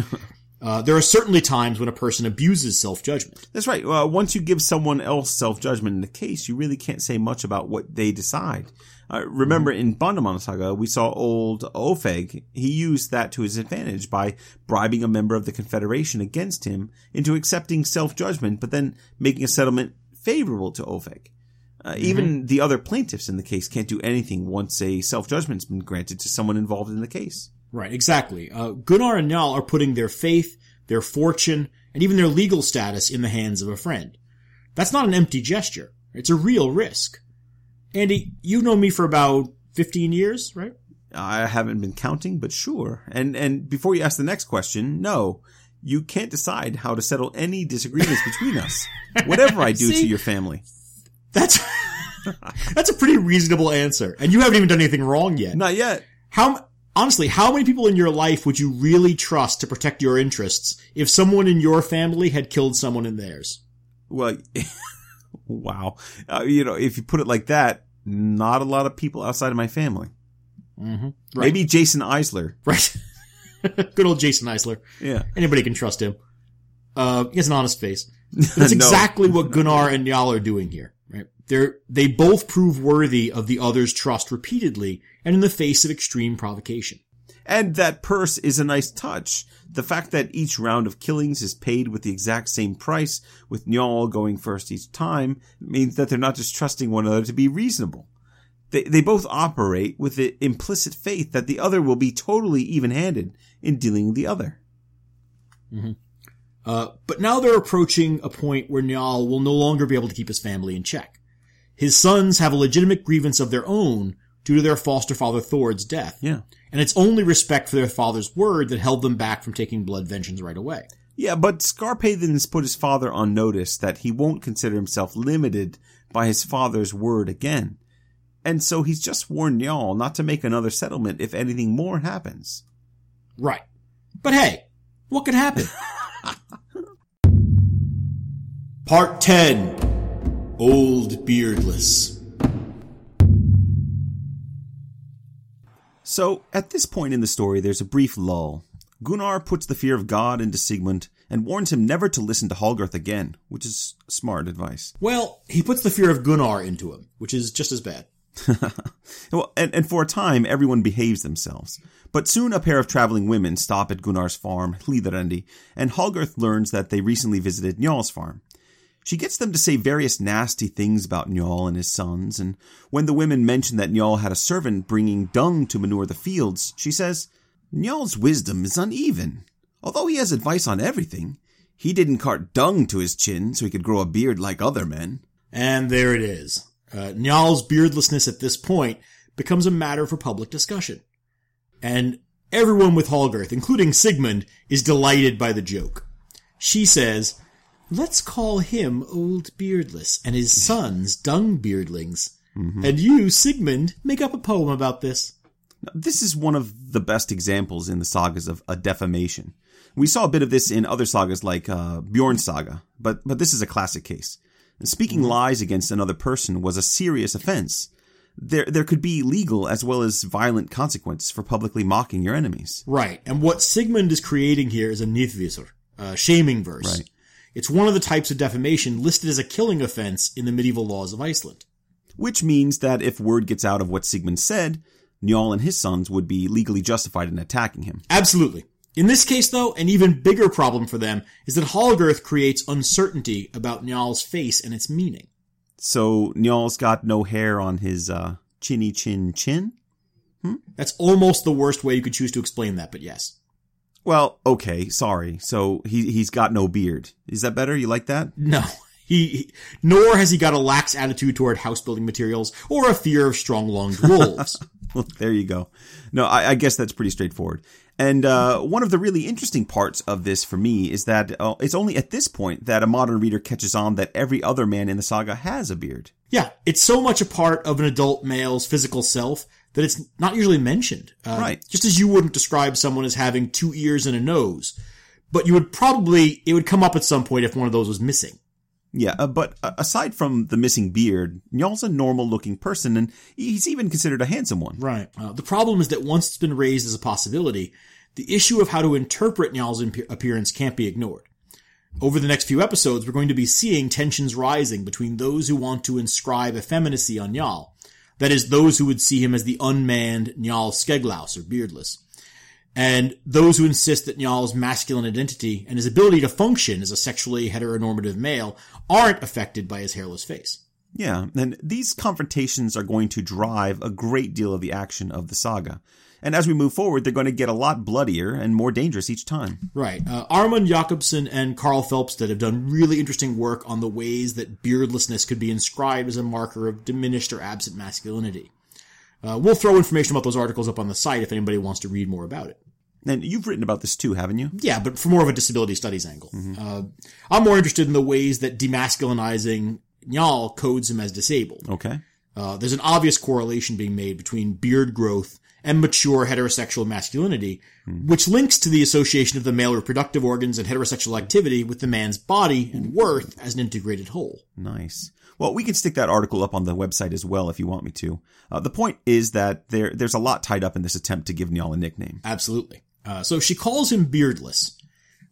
Uh, there are certainly times when a person abuses self-judgment. That's right. Uh, once you give someone else self-judgment in the case, you really can't say much about what they decide. Uh, remember, mm-hmm. in Bandamann Saga, we saw old Ofeg. He used that to his advantage by bribing a member of the Confederation against him into accepting self-judgment, but then making a settlement favorable to Ofeg. Uh, mm-hmm. Even the other plaintiffs in the case can't do anything once a self-judgment's been granted to someone involved in the case. Right, exactly. Uh, Gunnarr and Njáll are putting their faith, their fortune, and even their legal status in the hands of a friend. That's not an empty gesture. It's a real risk. Andy, you've known me for about fifteen years, right? I haven't been counting, but sure. And and before you ask the next question, no, you can't decide how to settle any disagreements between us. Whatever I do See, to your family. That's that's a pretty reasonable answer. And you haven't even done anything wrong yet. Not yet. How honestly, how many people in your life would you really trust to protect your interests if someone in your family had killed someone in theirs? Well, wow. Uh, you know, if you put it like that, not a lot of people outside of my family. Mm-hmm. Right. Maybe Jason Eisler. Right. Good old Jason Eisler. Yeah. Anybody can trust him. Uh, he has an honest face. But that's exactly no. what Gunnarr and Njáll are doing here. Right? They're, they both prove worthy of the other's trust repeatedly and in the face of extreme provocation. And that purse is a nice touch. The fact that each round of killings is paid with the exact same price, with Njáll going first each time, means that they're not just trusting one another to be reasonable. They they both operate with the implicit faith that the other will be totally even-handed in dealing with the other. Mm-hmm. Uh, but now they're approaching a point where Njáll will no longer be able to keep his family in check. His sons have a legitimate grievance of their own due to their foster father Thord's death. Yeah. And it's only respect for their father's word that held them back from taking blood vengeance right away. Yeah, but Skarphéðinn's put his father on notice that he won't consider himself limited by his father's word again. And so he's just warned Njáll not to make another settlement if anything more happens. Right. But hey, what could happen? Part ten. Old Beardless. So, at this point in the story, there's a brief lull. Gunnarr puts the fear of God into Sigmund and warns him never to listen to Hallgerðr again, which is smart advice. Well, he puts the fear of Gunnarr into him, which is just as bad. well, and, and for a time, everyone behaves themselves. But soon a pair of traveling women stop at Gunnarr's farm, Hlíðarendi, and Hallgerðr learns that they recently visited Njál's farm. She gets them to say various nasty things about Njáll and his sons, and when the women mention that Njáll had a servant bringing dung to manure the fields, she says, Njál's wisdom is uneven. Although he has advice on everything, he didn't cart dung to his chin so he could grow a beard like other men. And there it is. Uh, Njál's beardlessness at this point becomes a matter for public discussion. And everyone with Hallgerðr, including Sigmund, is delighted by the joke. She says, let's call him Old Beardless and his sons Dung Beardlings. Mm-hmm. And you, Sigmund, make up a poem about this. Now, this is one of the best examples in the sagas of a defamation. We saw a bit of this in other sagas like uh, Bjorn's saga, but, but this is a classic case. Speaking lies against another person was a serious offense. There there could be legal as well as violent consequences for publicly mocking your enemies. Right. And what Sigmund is creating here is a nýðvisur, a shaming verse. Right. It's one of the types of defamation listed as a killing offense in the medieval laws of Iceland. Which means that if word gets out of what Sigmund said, Njáll and his sons would be legally justified in attacking him. Absolutely. In this case, though, an even bigger problem for them is that Hallgerðr creates uncertainty about Njál's face and its meaning. So Njál's got no hair on his uh, chinny chin chin? Hmm? That's almost the worst way you could choose to explain that, but yes. Well, okay, sorry. So he, he's got no beard. Is that better? You like that? No. He, he Nor has he got a lax attitude toward house-building materials or a fear of strong-lunged wolves. Well, there you go. No, I, I guess that's pretty straightforward. And uh, one of the really interesting parts of this for me is that uh, it's only at this point that a modern reader catches on that every other man in the saga has a beard. Yeah, it's so much a part of an adult male's physical self that it's not usually mentioned. Uh, right. Just as you wouldn't describe someone as having two ears and a nose, but you would probably, it would come up at some point if one of those was missing. Yeah, uh, but uh, aside from the missing beard, Njál's a normal-looking person, and he's even considered a handsome one. Right. Uh, the problem is that once it's been raised as a possibility, the issue of how to interpret Njál's imp- appearance can't be ignored. Over the next few episodes, we're going to be seeing tensions rising between those who want to inscribe effeminacy on Njáll, that is, those who would see him as the unmanned Njáll Skegglaus, or beardless, and those who insist that Njál's masculine identity and his ability to function as a sexually heteronormative male aren't affected by his hairless face. Yeah, and these confrontations are going to drive a great deal of the action of the saga. And as we move forward, they're going to get a lot bloodier and more dangerous each time. Right. Uh, Armand Jacobson and Carl Phelps that have done really interesting work on the ways that beardlessness could be inscribed as a marker of diminished or absent masculinity. Uh, we'll throw information about those articles up on the site if anybody wants to read more about it. And you've written about this too, haven't you? Yeah, but from more of a disability studies angle. Mm-hmm. Uh, I'm more interested in the ways that demasculinizing Njáll codes him as disabled. Okay. Uh, there's an obvious correlation being made between beard growth and mature heterosexual masculinity, mm. which links to the association of the male reproductive organs and heterosexual activity with the man's body and worth as an integrated whole. Nice. Well, we can stick that article up on the website as well if you want me to. Uh, the point is that there there's a lot tied up in this attempt to give Njáll a nickname. Absolutely. Uh, so she calls him beardless.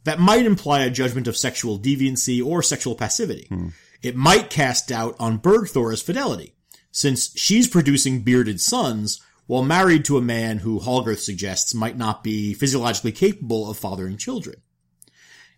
That might imply a judgment of sexual deviancy or sexual passivity. Mm. It might cast doubt on Bergthora's fidelity, since she's producing bearded sons while married to a man who Hallgerðr suggests might not be physiologically capable of fathering children.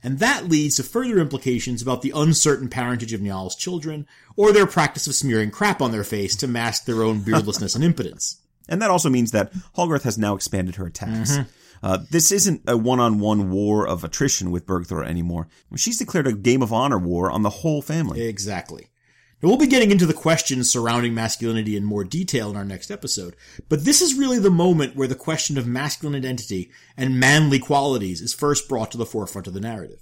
And that leads to further implications about the uncertain parentage of Njall's children, or their practice of smearing crap on their face to mask their own beardlessness and impotence. And that also means that Hallgerðr has now expanded her attacks. Mm-hmm. Uh, this isn't a one-on-one war of attrition with Bergthora anymore. She's declared a game of honor war on the whole family. Exactly. We'll be getting into the questions surrounding masculinity in more detail in our next episode, but this is really the moment where the question of masculine identity and manly qualities is first brought to the forefront of the narrative.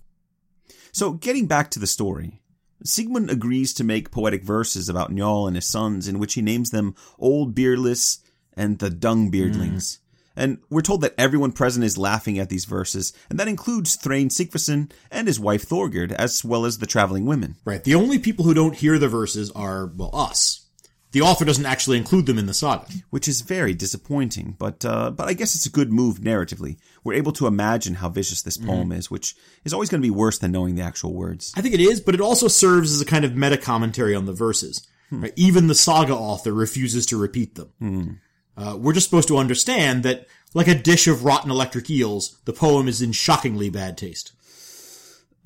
So, getting back to the story, Sigmund agrees to make poetic verses about Njáll and his sons in which he names them Old Beardless and the Dung Beardlings. Mm. And we're told that everyone present is laughing at these verses, and that includes Thrain Sigfusson and his wife Þorgerðr, as well as the traveling women. Right. The only people who don't hear the verses are, well, us. The author doesn't actually include them in the saga. Which is very disappointing, but uh, but I guess it's a good move narratively. We're able to imagine how vicious this poem mm. is, which is always going to be worse than knowing the actual words. I think it is, but it also serves as a kind of meta-commentary on the verses. Hmm. Right? Even the saga author refuses to repeat them. Hmm. Uh, we're just supposed to understand that, like a dish of rotten electric eels, the poem is in shockingly bad taste.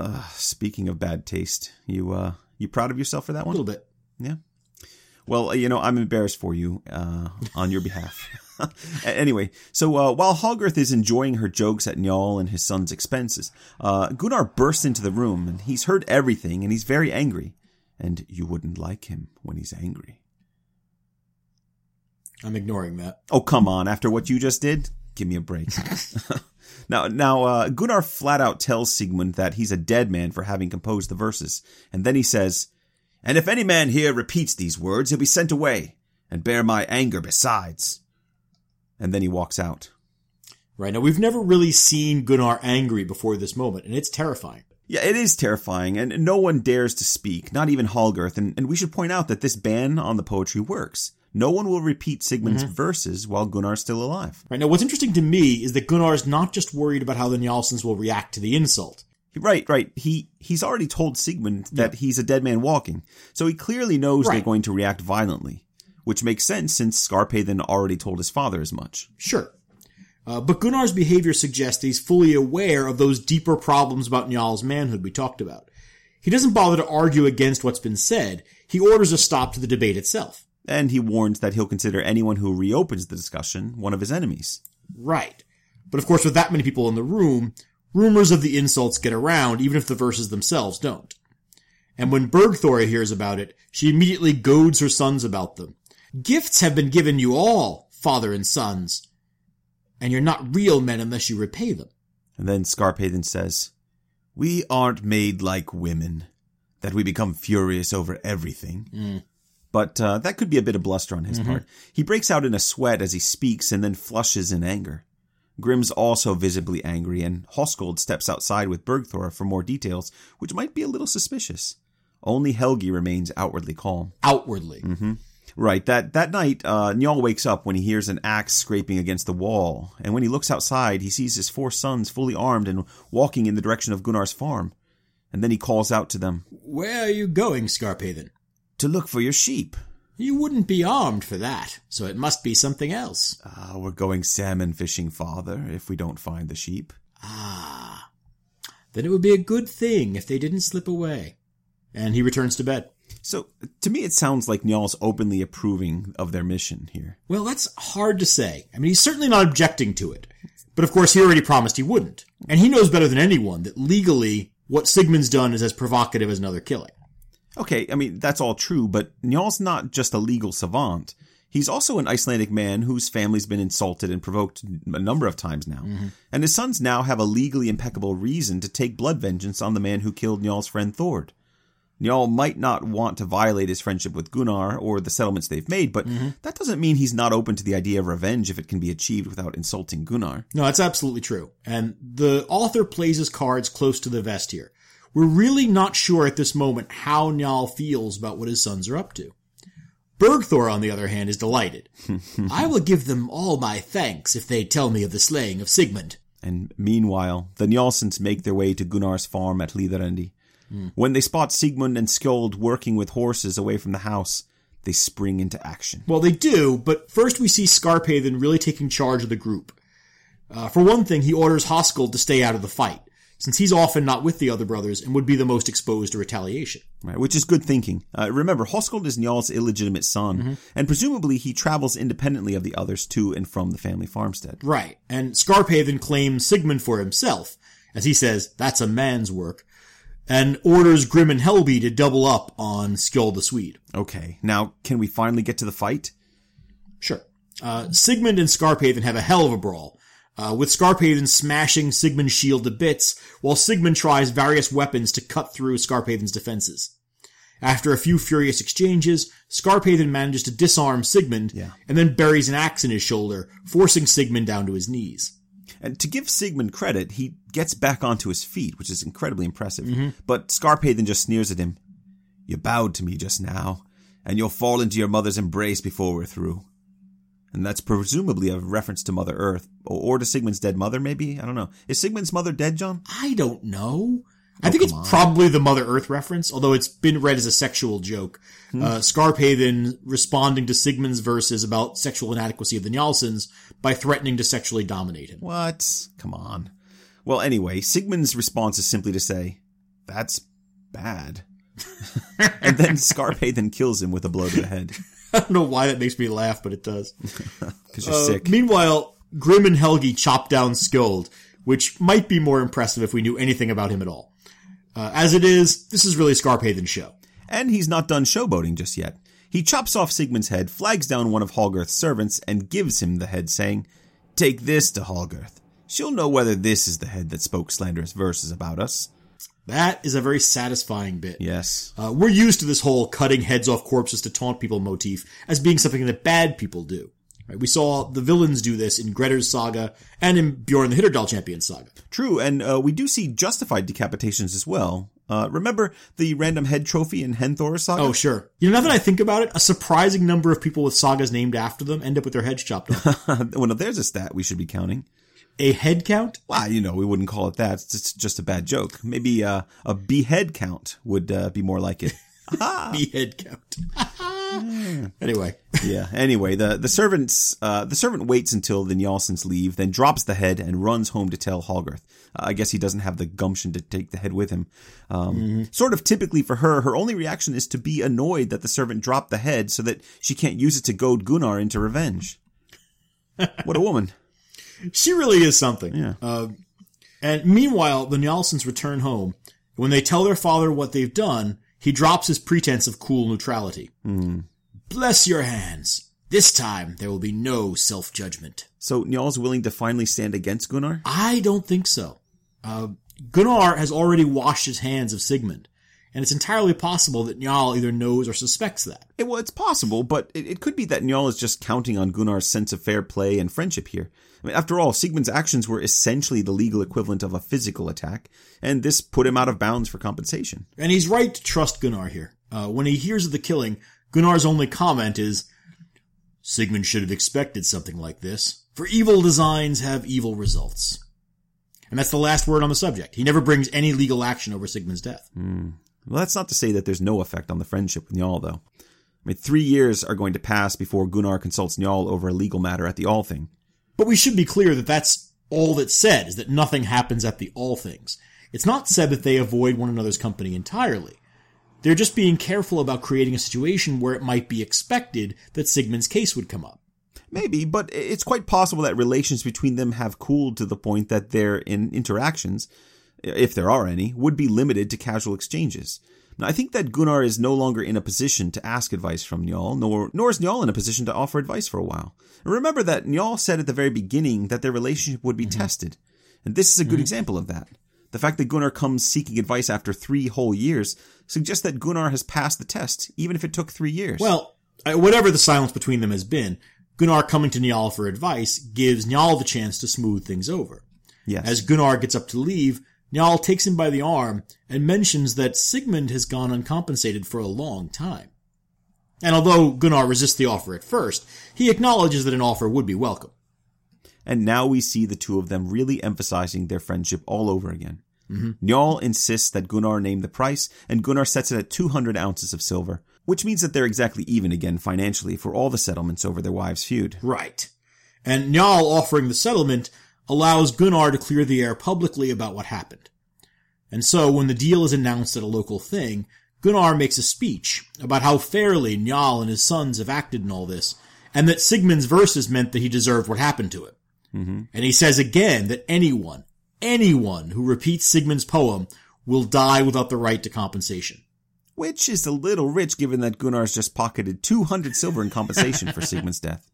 Uh, speaking of bad taste, you uh, you proud of yourself for that one? A little bit. Yeah. Well, you know, I'm embarrassed for you uh, on your behalf. Anyway, so uh, while Hallgerðr is enjoying her jokes at Njáll and his son's expenses, uh, Gunnarr bursts into the room, and he's heard everything, and he's very angry. And you wouldn't like him when he's angry. I'm ignoring that. Oh, come on. After what you just did, give me a break. now, now uh, Gunnarr flat out tells Sigmund that he's a dead man for having composed the verses. And then he says, "And if any man here repeats these words, he'll be sent away and bear my anger besides." And then he walks out. Right. Now, we've never really seen Gunnarr angry before this moment, and it's terrifying. Yeah, it is terrifying, and no one dares to speak, not even Hallgerðr. And, and we should point out that this ban on the poetry works. No one will repeat Sigmund's mm-hmm. verses while Gunnarr's still alive. Right, now what's interesting to me is that Gunnarr's not just worried about how the Njálsons will react to the insult. Right, right. He he's already told Sigmund that yeah. he's a dead man walking, so he clearly knows right. they're going to react violently, which makes sense since Skarphéðinn already told his father as much. Sure. Uh, but Gunnarr's behavior suggests that he's fully aware of those deeper problems about Njál's manhood we talked about. He doesn't bother to argue against what's been said. He orders a stop to the debate itself. And he warns that he'll consider anyone who reopens the discussion one of his enemies. Right. But of course, with that many people in the room, rumors of the insults get around, even if the verses themselves don't. And when Bergthora hears about it, she immediately goads her sons about them. "Gifts have been given you all, father and sons, and you're not real men unless you repay them." And then Skarphéðinn says, "We aren't made like women, that we become furious over everything." Mm. But uh, that could be a bit of bluster on his mm-hmm. part. He breaks out in a sweat as he speaks and then flushes in anger. Grim's also visibly angry, and Höskuldr steps outside with Bergthora for more details, which might be a little suspicious. Only Helgi remains outwardly calm. Outwardly. Mm-hmm. Right. That that night, uh, Njáll wakes up when he hears an axe scraping against the wall, and when he looks outside, he sees his four sons fully armed and walking in the direction of Gunnarr's farm. And then he calls out to them, "Where are you going, Skarphéðinn?" "To look for your sheep." "You wouldn't be armed for that, so it must be something else." Ah, uh, we're going salmon fishing, father, if we don't find the sheep." "Ah, then it would be a good thing if they didn't slip away." And he returns to bed. So, to me, it sounds like Njál's openly approving of their mission here. Well, that's hard to say. I mean, he's certainly not objecting to it. But, of course, he already promised he wouldn't. And he knows better than anyone that legally what Sigmund's done is as provocative as another killing. Okay, I mean, that's all true, but Njál's not just a legal savant. He's also an Icelandic man whose family's been insulted and provoked a number of times now. Mm-hmm. And his sons now have a legally impeccable reason to take blood vengeance on the man who killed Njál's friend Thord. Njál might not want to violate his friendship with Gunnarr or the settlements they've made, but mm-hmm. that doesn't mean he's not open to the idea of revenge if it can be achieved without insulting Gunnarr. No, that's absolutely true. And the author plays his cards close to the vest here. We're really not sure at this moment how Njál feels about what his sons are up to. Bergthora, on the other hand, is delighted. I will give them all my thanks if they tell me of the slaying of Sigmund. And meanwhile, the Njálsons make their way to Gunnarr's farm at Hlíðarendi. Mm. When they spot Sigmund and Skjold working with horses away from the house, they spring into action. Well, they do, but first we see Skarphéðinn really taking charge of the group. Uh, for one thing, he orders Höskuldr to stay out of the fight, since he's often not with the other brothers and would be the most exposed to retaliation. Right, which is good thinking. Uh, remember, Höskuldr is Njál's illegitimate son, mm-hmm. and presumably he travels independently of the others to and from the family farmstead. Right, and Skarphéðinn claims Sigmund for himself, as he says, that's a man's work, and orders Grim and Helgi to double up on Skjold the Swede. Okay, now can we finally get to the fight? Sure. Uh, Sigmund and Skarphéðinn have a hell of a brawl, Uh, with Skarphéðinn smashing Sigmund's shield to bits, while Sigmund tries various weapons to cut through Skarphéðinn's defenses. After a few furious exchanges, Skarphéðinn manages to disarm Sigmund, yeah. and then buries an axe in his shoulder, forcing Sigmund down to his knees. And to give Sigmund credit, he gets back onto his feet, which is incredibly impressive. Mm-hmm. But Skarphéðinn just sneers at him. You bowed to me just now, and you'll fall into your mother's embrace before we're through. And that's presumably a reference to Mother Earth, or to Sigmund's dead mother, maybe? I don't know. Is Sigmund's mother dead, John? I don't know. Oh, I think it's on. probably the Mother Earth reference, although it's been read as a sexual joke. Hmm. Uh, Skarphéðinn responding to Sigmund's verses about sexual inadequacy of the Njálsons by threatening to sexually dominate him. What? Come on. Well, anyway, Sigmund's response is simply to say, that's bad. And then Skarphéðinn kills him with a blow to the head. I don't know why that makes me laugh, but it does. Because you're uh, sick. Meanwhile, Grim and Helgi chop down Skjold, which might be more impressive if we knew anything about him at all. Uh, as it is, this is really Skarphéðinn's show. And he's not done showboating just yet. He chops off Sigmund's head, flags down one of Hallgerð's servants, and gives him the head, saying, take this to Hallgerð. She'll know whether this is the head that spoke slanderous verses about us. That is a very satisfying bit. Yes. Uh, we're used to this whole cutting heads off corpses to taunt people motif as being something that bad people do. Right? We saw the villains do this in Grettir's saga and in Bjorn the Hitterdal Champion's saga. True, and uh, we do see justified decapitations as well. Uh, remember the random head trophy in Henthror's saga? Oh, sure. You know, now that I think about it, a surprising number of people with sagas named after them end up with their heads chopped off. Well, no, there's a stat we should be counting. A head count? Well, you know, we wouldn't call it that. It's just a bad joke. Maybe uh, a behead count would uh, be more like it. Behead count. yeah. Anyway. yeah, anyway, the, the, servants, uh, the servant waits until the Njálsons leave, then drops the head and runs home to tell Hallgerð. Uh, I guess he doesn't have the gumption to take the head with him. Um, mm-hmm. Sort of typically for her, her only reaction is to be annoyed that the servant dropped the head so that she can't use it to goad Gunnarr into revenge. What a woman. She really is something. Yeah. Uh, and meanwhile, the Njálsons return home. When they tell their father what they've done, he drops his pretense of cool neutrality. Mm. Bless your hands. This time, there will be no self-judgment. So Njál's willing to finally stand against Gunnarr? I don't think so. Uh, Gunnarr has already washed his hands of Sigmund. And it's entirely possible that Njál either knows or suspects that. It, well, it's possible, but it, it could be that Njál is just counting on Gunnar's sense of fair play and friendship here. I mean, after all, Sigmund's actions were essentially the legal equivalent of a physical attack, and this put him out of bounds for compensation. And he's right to trust Gunnarr here. Uh, when he hears of the killing, Gunnar's only comment is, Sigmund should have expected something like this, for evil designs have evil results. And that's the last word on the subject. He never brings any legal action over Sigmund's death. Mm. Well, that's not to say that there's no effect on the friendship with Njál, though. I mean, three years are going to pass before Gunnarr consults Njál over a legal matter at the Althing. But we should be clear that that's all that's said, is that nothing happens at the Althings. It's not said that they avoid one another's company entirely. They're just being careful about creating a situation where it might be expected that Sigmund's case would come up. Maybe, but it's quite possible that relations between them have cooled to the point that their in interactions, if there are any, would be limited to casual exchanges. Now, I think that Gunnarr is no longer in a position to ask advice from Njáll, nor, nor is Njáll in a position to offer advice for a while. And remember that Njáll said at the very beginning that their relationship would be mm-hmm. tested, and this is a good mm-hmm. example of that. The fact that Gunnarr comes seeking advice after three whole years suggests that Gunnarr has passed the test, even if it took three years. Well, whatever the silence between them has been, Gunnarr coming to Njáll for advice gives Njáll the chance to smooth things over. Yes. As Gunnarr gets up to leave, Njáll takes him by the arm and mentions that Sigmund has gone uncompensated for a long time. And although Gunnarr resists the offer at first, he acknowledges that an offer would be welcome. And now we see the two of them really emphasizing their friendship all over again. Mm-hmm. Njáll insists that Gunnarr name the price, and Gunnarr sets it at two hundred ounces of silver, which means that they're exactly even again financially for all the settlements over their wives' feud. Right. And Njáll offering the settlement allows Gunnarr to clear the air publicly about what happened. And so when the deal is announced at a local thing, Gunnarr makes a speech about how fairly Njáll and his sons have acted in all this, and that Sigmund's verses meant that he deserved what happened to him. Mm-hmm. And he says again that anyone, anyone who repeats Sigmund's poem will die without the right to compensation. Which is a little rich, given that Gunnar's just pocketed two hundred silver in compensation for Sigmund's death.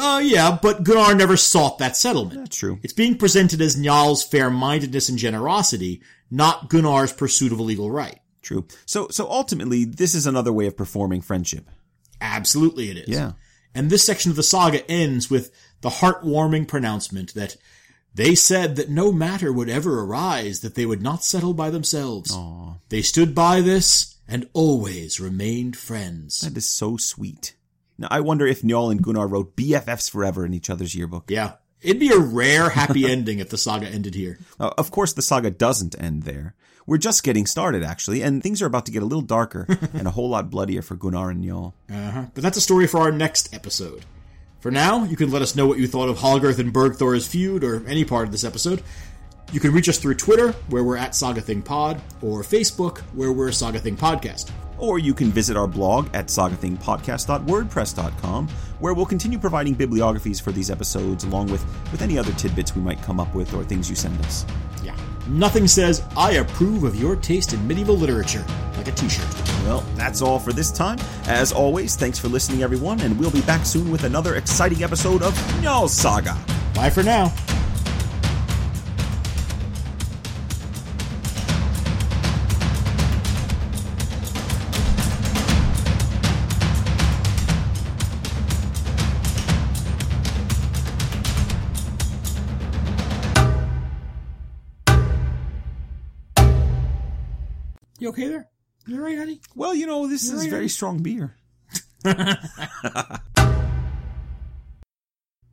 Uh, yeah, but Gunnarr never sought that settlement. That's true. It's being presented as Njall's fair-mindedness and generosity, not Gunnar's pursuit of a legal right. True. So, so ultimately, this is another way of performing friendship. Absolutely it is. Yeah. And this section of the saga ends with the heartwarming pronouncement that they said that no matter would ever arise, that they would not settle by themselves. Aww. They stood by this and always remained friends. That is so sweet. Now, I wonder if Njáll and Gunnarr wrote B F Fs forever in each other's yearbook. Yeah. It'd be a rare happy ending if the saga ended here. Uh, of course, the saga doesn't end there. We're just getting started, actually, and things are about to get a little darker and a whole lot bloodier for Gunnarr and Njáll. Uh-huh. But that's a story for our next episode. For now, you can let us know what you thought of Hallgerðr and Bergthora's feud, or any part of this episode. You can reach us through Twitter, where we're at Saga Thing Pod, or Facebook, where we're Saga Thing Podcast. Or you can visit our blog at saga thing podcast dot wordpress dot com, where we'll continue providing bibliographies for these episodes, along with, with any other tidbits we might come up with or things you send us. Yeah. Nothing says, I approve of your taste in medieval literature, like a t-shirt. Well, that's all for this time. As always, thanks for listening, everyone, and we'll be back soon with another exciting episode of Njáll Saga. Bye for now. You okay there? You all right, honey? Well, you know, this You're is right, very honey? Strong beer.